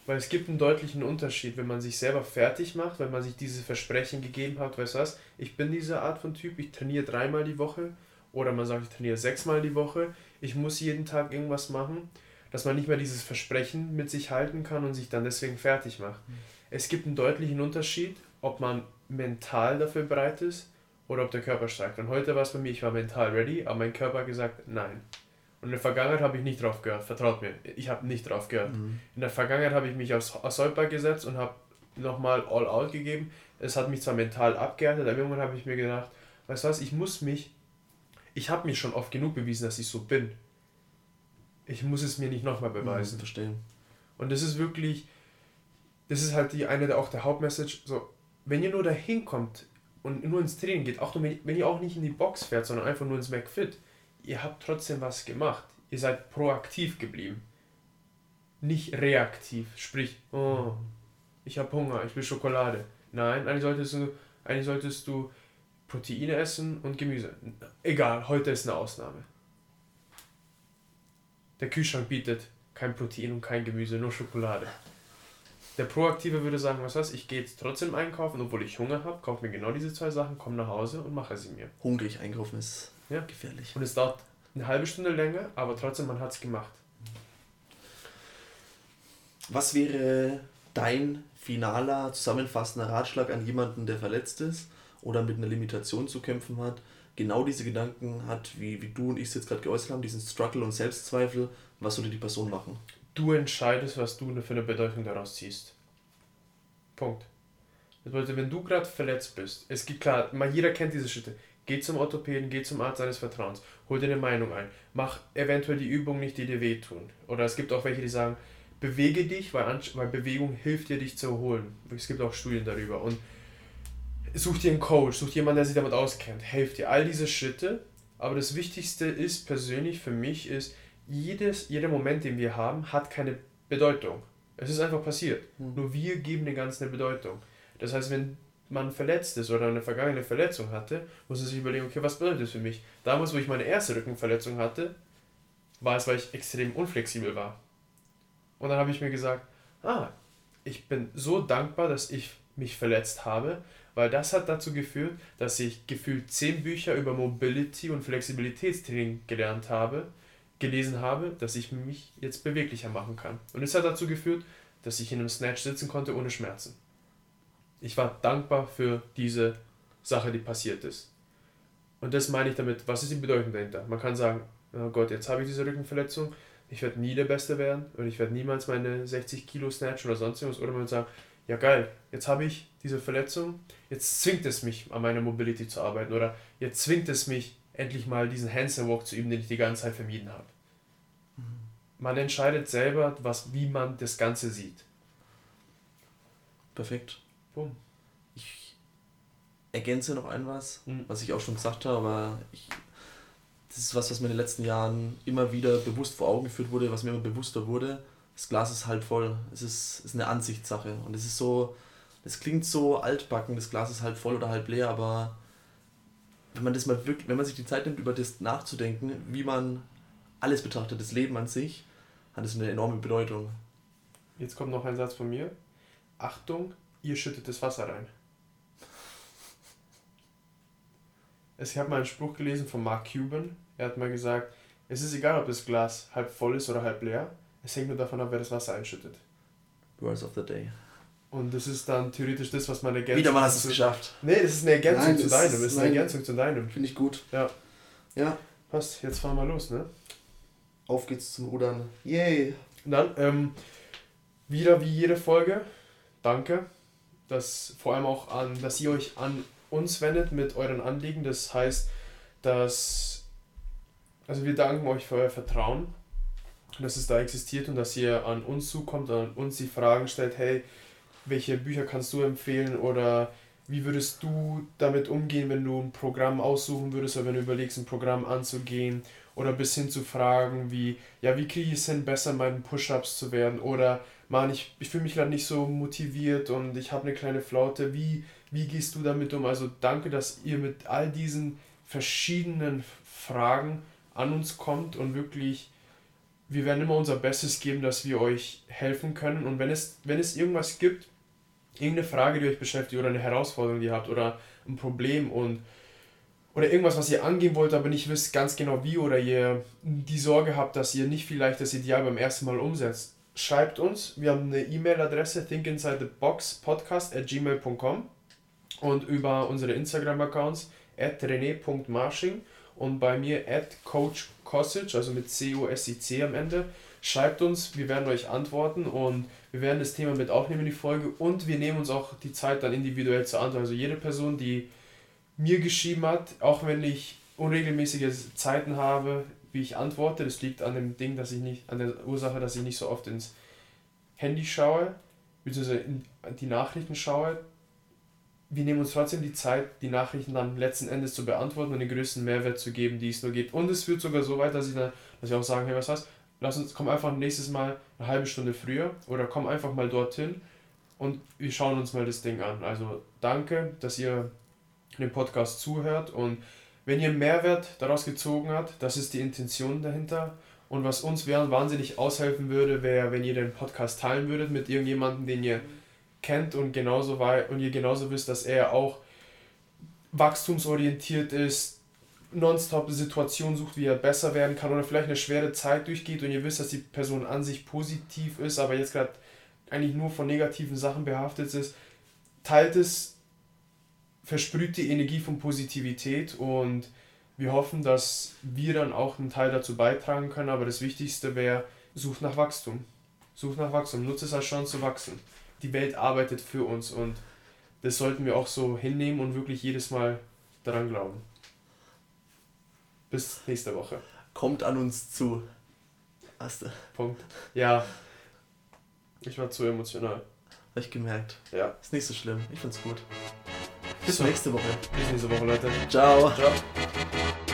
weil es gibt einen deutlichen Unterschied, wenn man sich selber fertig macht, wenn man sich diese Versprechen gegeben hat, weißt du was, ich bin diese Art von Typ, ich trainiere dreimal die Woche. Oder man sagt, ich trainiere sechsmal die Woche, ich muss jeden Tag irgendwas machen, dass man nicht mehr dieses Versprechen mit sich halten kann und sich dann deswegen fertig macht. Mhm. Es gibt einen deutlichen Unterschied, ob man mental dafür bereit ist oder ob der Körper steigt. Und heute war es bei mir, ich war mental ready, aber mein Körper hat gesagt, nein. Und in der Vergangenheit habe ich nicht drauf gehört, vertraut mir, ich habe nicht drauf gehört. Mhm. In der Vergangenheit habe ich mich aufs Assaultbike gesetzt und habe nochmal all out gegeben. Es hat mich zwar mental abgehärtet, aber irgendwann habe ich mir gedacht, weißt du was, ich muss mich... Ich habe mir schon oft genug bewiesen, dass ich so bin. Ich muss es mir nicht nochmal beweisen. Mhm, verstehen. Und das ist wirklich, das ist halt die eine der, auch der Hauptmessage, so, wenn ihr nur dahin kommt und nur ins Training geht, auch wenn ihr auch nicht in die Box fährt, sondern einfach nur ins McFit, ihr habt trotzdem was gemacht. Ihr seid proaktiv geblieben. Nicht reaktiv. Sprich, oh, ich habe Hunger, ich will Schokolade. Nein, eigentlich solltest du, eigentlich solltest du Proteine essen und Gemüse. Egal, heute ist eine Ausnahme. Der Kühlschrank bietet kein Protein und kein Gemüse, nur Schokolade. Der Proaktive würde sagen, was weiß ich, ich gehe jetzt trotzdem einkaufen, obwohl ich Hunger habe, kaufe mir genau diese zwei Sachen, komme nach Hause und mache sie mir. Hungrig einkaufen ist ja gefährlich. Und es dauert eine halbe Stunde länger, aber trotzdem, man hat es gemacht. Was wäre dein finaler, zusammenfassender Ratschlag an jemanden, der verletzt ist oder mit einer Limitation zu kämpfen hat, genau diese Gedanken hat, wie, wie du und ich es jetzt gerade geäußert haben, diesen Struggle und Selbstzweifel, was sollte die Person machen? Du entscheidest, was du für eine Bedeutung daraus ziehst. Punkt. Das bedeutet, wenn du gerade verletzt bist, es gibt klar, mal jeder kennt diese Schritte, geh zum Orthopäden, geh zum Arzt seines Vertrauens, hol dir eine Meinung ein, mach eventuell die Übungen nicht, die dir wehtun. Oder es gibt auch welche, die sagen, bewege dich, weil, weil Bewegung hilft dir, dich zu erholen. Es gibt auch Studien darüber. Und such dir einen Coach, such jemanden, der sich damit auskennt, helft dir, all diese Schritte, aber das Wichtigste ist persönlich für mich ist, jedes, jeder Moment, den wir haben, hat keine Bedeutung. Es ist einfach passiert, mhm. nur wir geben dem Ganzen eine Bedeutung. Das heißt, wenn man verletzt ist oder eine vergangene Verletzung hatte, muss man sich überlegen, okay, was bedeutet das für mich? Damals, wo ich meine erste Rückenverletzung hatte, war es, weil ich extrem unflexibel war. Und dann habe ich mir gesagt, ah, ich bin so dankbar, dass ich mich verletzt habe, weil das hat dazu geführt, dass ich gefühlt zehn Bücher über Mobility und Flexibilitätstraining gelernt habe, gelesen habe, dass ich mich jetzt beweglicher machen kann. Und es hat dazu geführt, dass ich in einem Snatch sitzen konnte ohne Schmerzen. Ich war dankbar für diese Sache, die passiert ist. Und das meine ich damit, was ist die Bedeutung dahinter? Man kann sagen, oh Gott, jetzt habe ich diese Rückenverletzung, ich werde nie der Beste werden und ich werde niemals meine sechzig Kilo Snatch oder sonst irgendwas, oder man sagt, ja geil, jetzt habe ich diese Verletzung, jetzt zwingt es mich, an meiner Mobility zu arbeiten, oder jetzt zwingt es mich, endlich mal diesen Handstand Walk zu üben, den ich die ganze Zeit vermieden habe. Mhm. Man entscheidet selber, was, wie man das Ganze sieht. Perfekt. Boom. Ich ergänze noch ein was, mhm. was ich auch schon gesagt habe, aber ich, das ist was, was mir in den letzten Jahren immer wieder bewusst vor Augen geführt wurde, was mir immer bewusster wurde. Das Glas ist halb voll, es ist, ist eine Ansichtssache und es ist so, es klingt so altbacken, das Glas ist halb voll oder halb leer, aber wenn man das mal wirklich, wenn man sich die Zeit nimmt, über das nachzudenken, wie man alles betrachtet, das Leben an sich, hat es eine enorme Bedeutung. Jetzt kommt noch ein Satz von mir. Achtung, ihr schüttet das Wasser rein. Ich habe mal einen Spruch gelesen von Mark Cuban, er hat mal gesagt, es ist egal, ob das Glas halb voll ist oder halb leer, es hängt nur davon ab, wer das Wasser einschüttet. Words of the day. Und das ist dann theoretisch das, was meine Ergänzung... Wieder mal hast du es geschafft. Nee, das ist eine Ergänzung nein, zu deinem. Das ist eine nein, Ergänzung zu deinem. Finde ich gut. Ja. Ja. Passt, jetzt fahren wir los, ne? Auf geht's zum Rudern. Yay! Und dann, ähm, wieder wie jede Folge, danke. Dass vor allem auch an, dass ihr euch an uns wendet mit euren Anliegen. Das heißt, dass... Also wir danken euch für euer Vertrauen, dass es da existiert und dass ihr an uns zukommt, an uns die Fragen stellt, hey... Welche Bücher kannst du empfehlen oder wie würdest du damit umgehen, wenn du ein Programm aussuchen würdest oder wenn du überlegst, ein Programm anzugehen oder bis hin zu Fragen wie, ja, wie kriege ich es hin, besser in meinen Push-Ups zu werden oder, Mann, ich, ich fühle mich gerade nicht so motiviert und ich habe eine kleine Flaute, wie, wie gehst du damit um? Also danke, dass ihr mit all diesen verschiedenen Fragen an uns kommt und wirklich... Wir werden immer unser Bestes geben, dass wir euch helfen können und wenn es, wenn es irgendwas gibt, irgendeine Frage, die euch beschäftigt oder eine Herausforderung, die ihr habt oder ein Problem und oder irgendwas, was ihr angehen wollt, aber nicht wisst ganz genau wie oder ihr die Sorge habt, dass ihr nicht vielleicht das Ideal beim ersten Mal umsetzt, schreibt uns. Wir haben eine E-Mail-Adresse thinkinsidetheboxpodcast at gmail dot com und über unsere Instagram-Accounts at rene dot marsching und bei mir at coach kosic, also mit C O S I C am Ende. Schreibt uns, wir werden euch antworten und wir werden das Thema mit aufnehmen in die Folge und wir nehmen uns auch die Zeit dann individuell zu antworten. Also jede Person, die mir geschrieben hat, auch wenn ich unregelmäßige Zeiten habe, wie ich antworte, das liegt an dem Ding, dass ich nicht, an der Ursache, dass ich nicht so oft ins Handy schaue, beziehungsweise in die Nachrichten schaue. Wir nehmen uns trotzdem die Zeit, die Nachrichten dann letzten Endes zu beantworten und den größten Mehrwert zu geben, die es nur gibt. Und es führt sogar so weit, dass ich dann, dass ich auch sagen, hey, was heißt, lass uns, komm einfach nächstes Mal eine halbe Stunde früher oder komm einfach mal dorthin und wir schauen uns mal das Ding an. Also danke, dass ihr den Podcast zuhört und wenn ihr Mehrwert daraus gezogen habt, das ist die Intention dahinter und was uns wahnsinnig aushelfen würde, wäre, wenn ihr den Podcast teilen würdet mit irgendjemandem, den ihr kennt und genauso wei- und ihr genauso wisst, dass er auch wachstumsorientiert ist, nonstop Situationen sucht, wie er besser werden kann oder vielleicht eine schwere Zeit durchgeht und ihr wisst, dass die Person an sich positiv ist, aber jetzt gerade eigentlich nur von negativen Sachen behaftet ist, teilt es, versprüht die Energie von Positivität und wir hoffen, dass wir dann auch einen Teil dazu beitragen können, aber das Wichtigste wäre, sucht nach Wachstum. Sucht nach Wachstum, nutzt es als Chance zu wachsen. Die Welt arbeitet für uns und das sollten wir auch so hinnehmen und wirklich jedes Mal daran glauben. Bis nächste Woche. Kommt an uns zu. Hast du. Punkt. Ja. Ich war zu emotional. Hab ich gemerkt. Ja. Ist nicht so schlimm. Ich find's gut. Bis so. nächste Woche. Bis nächste Woche, Leute. Ciao. Ciao.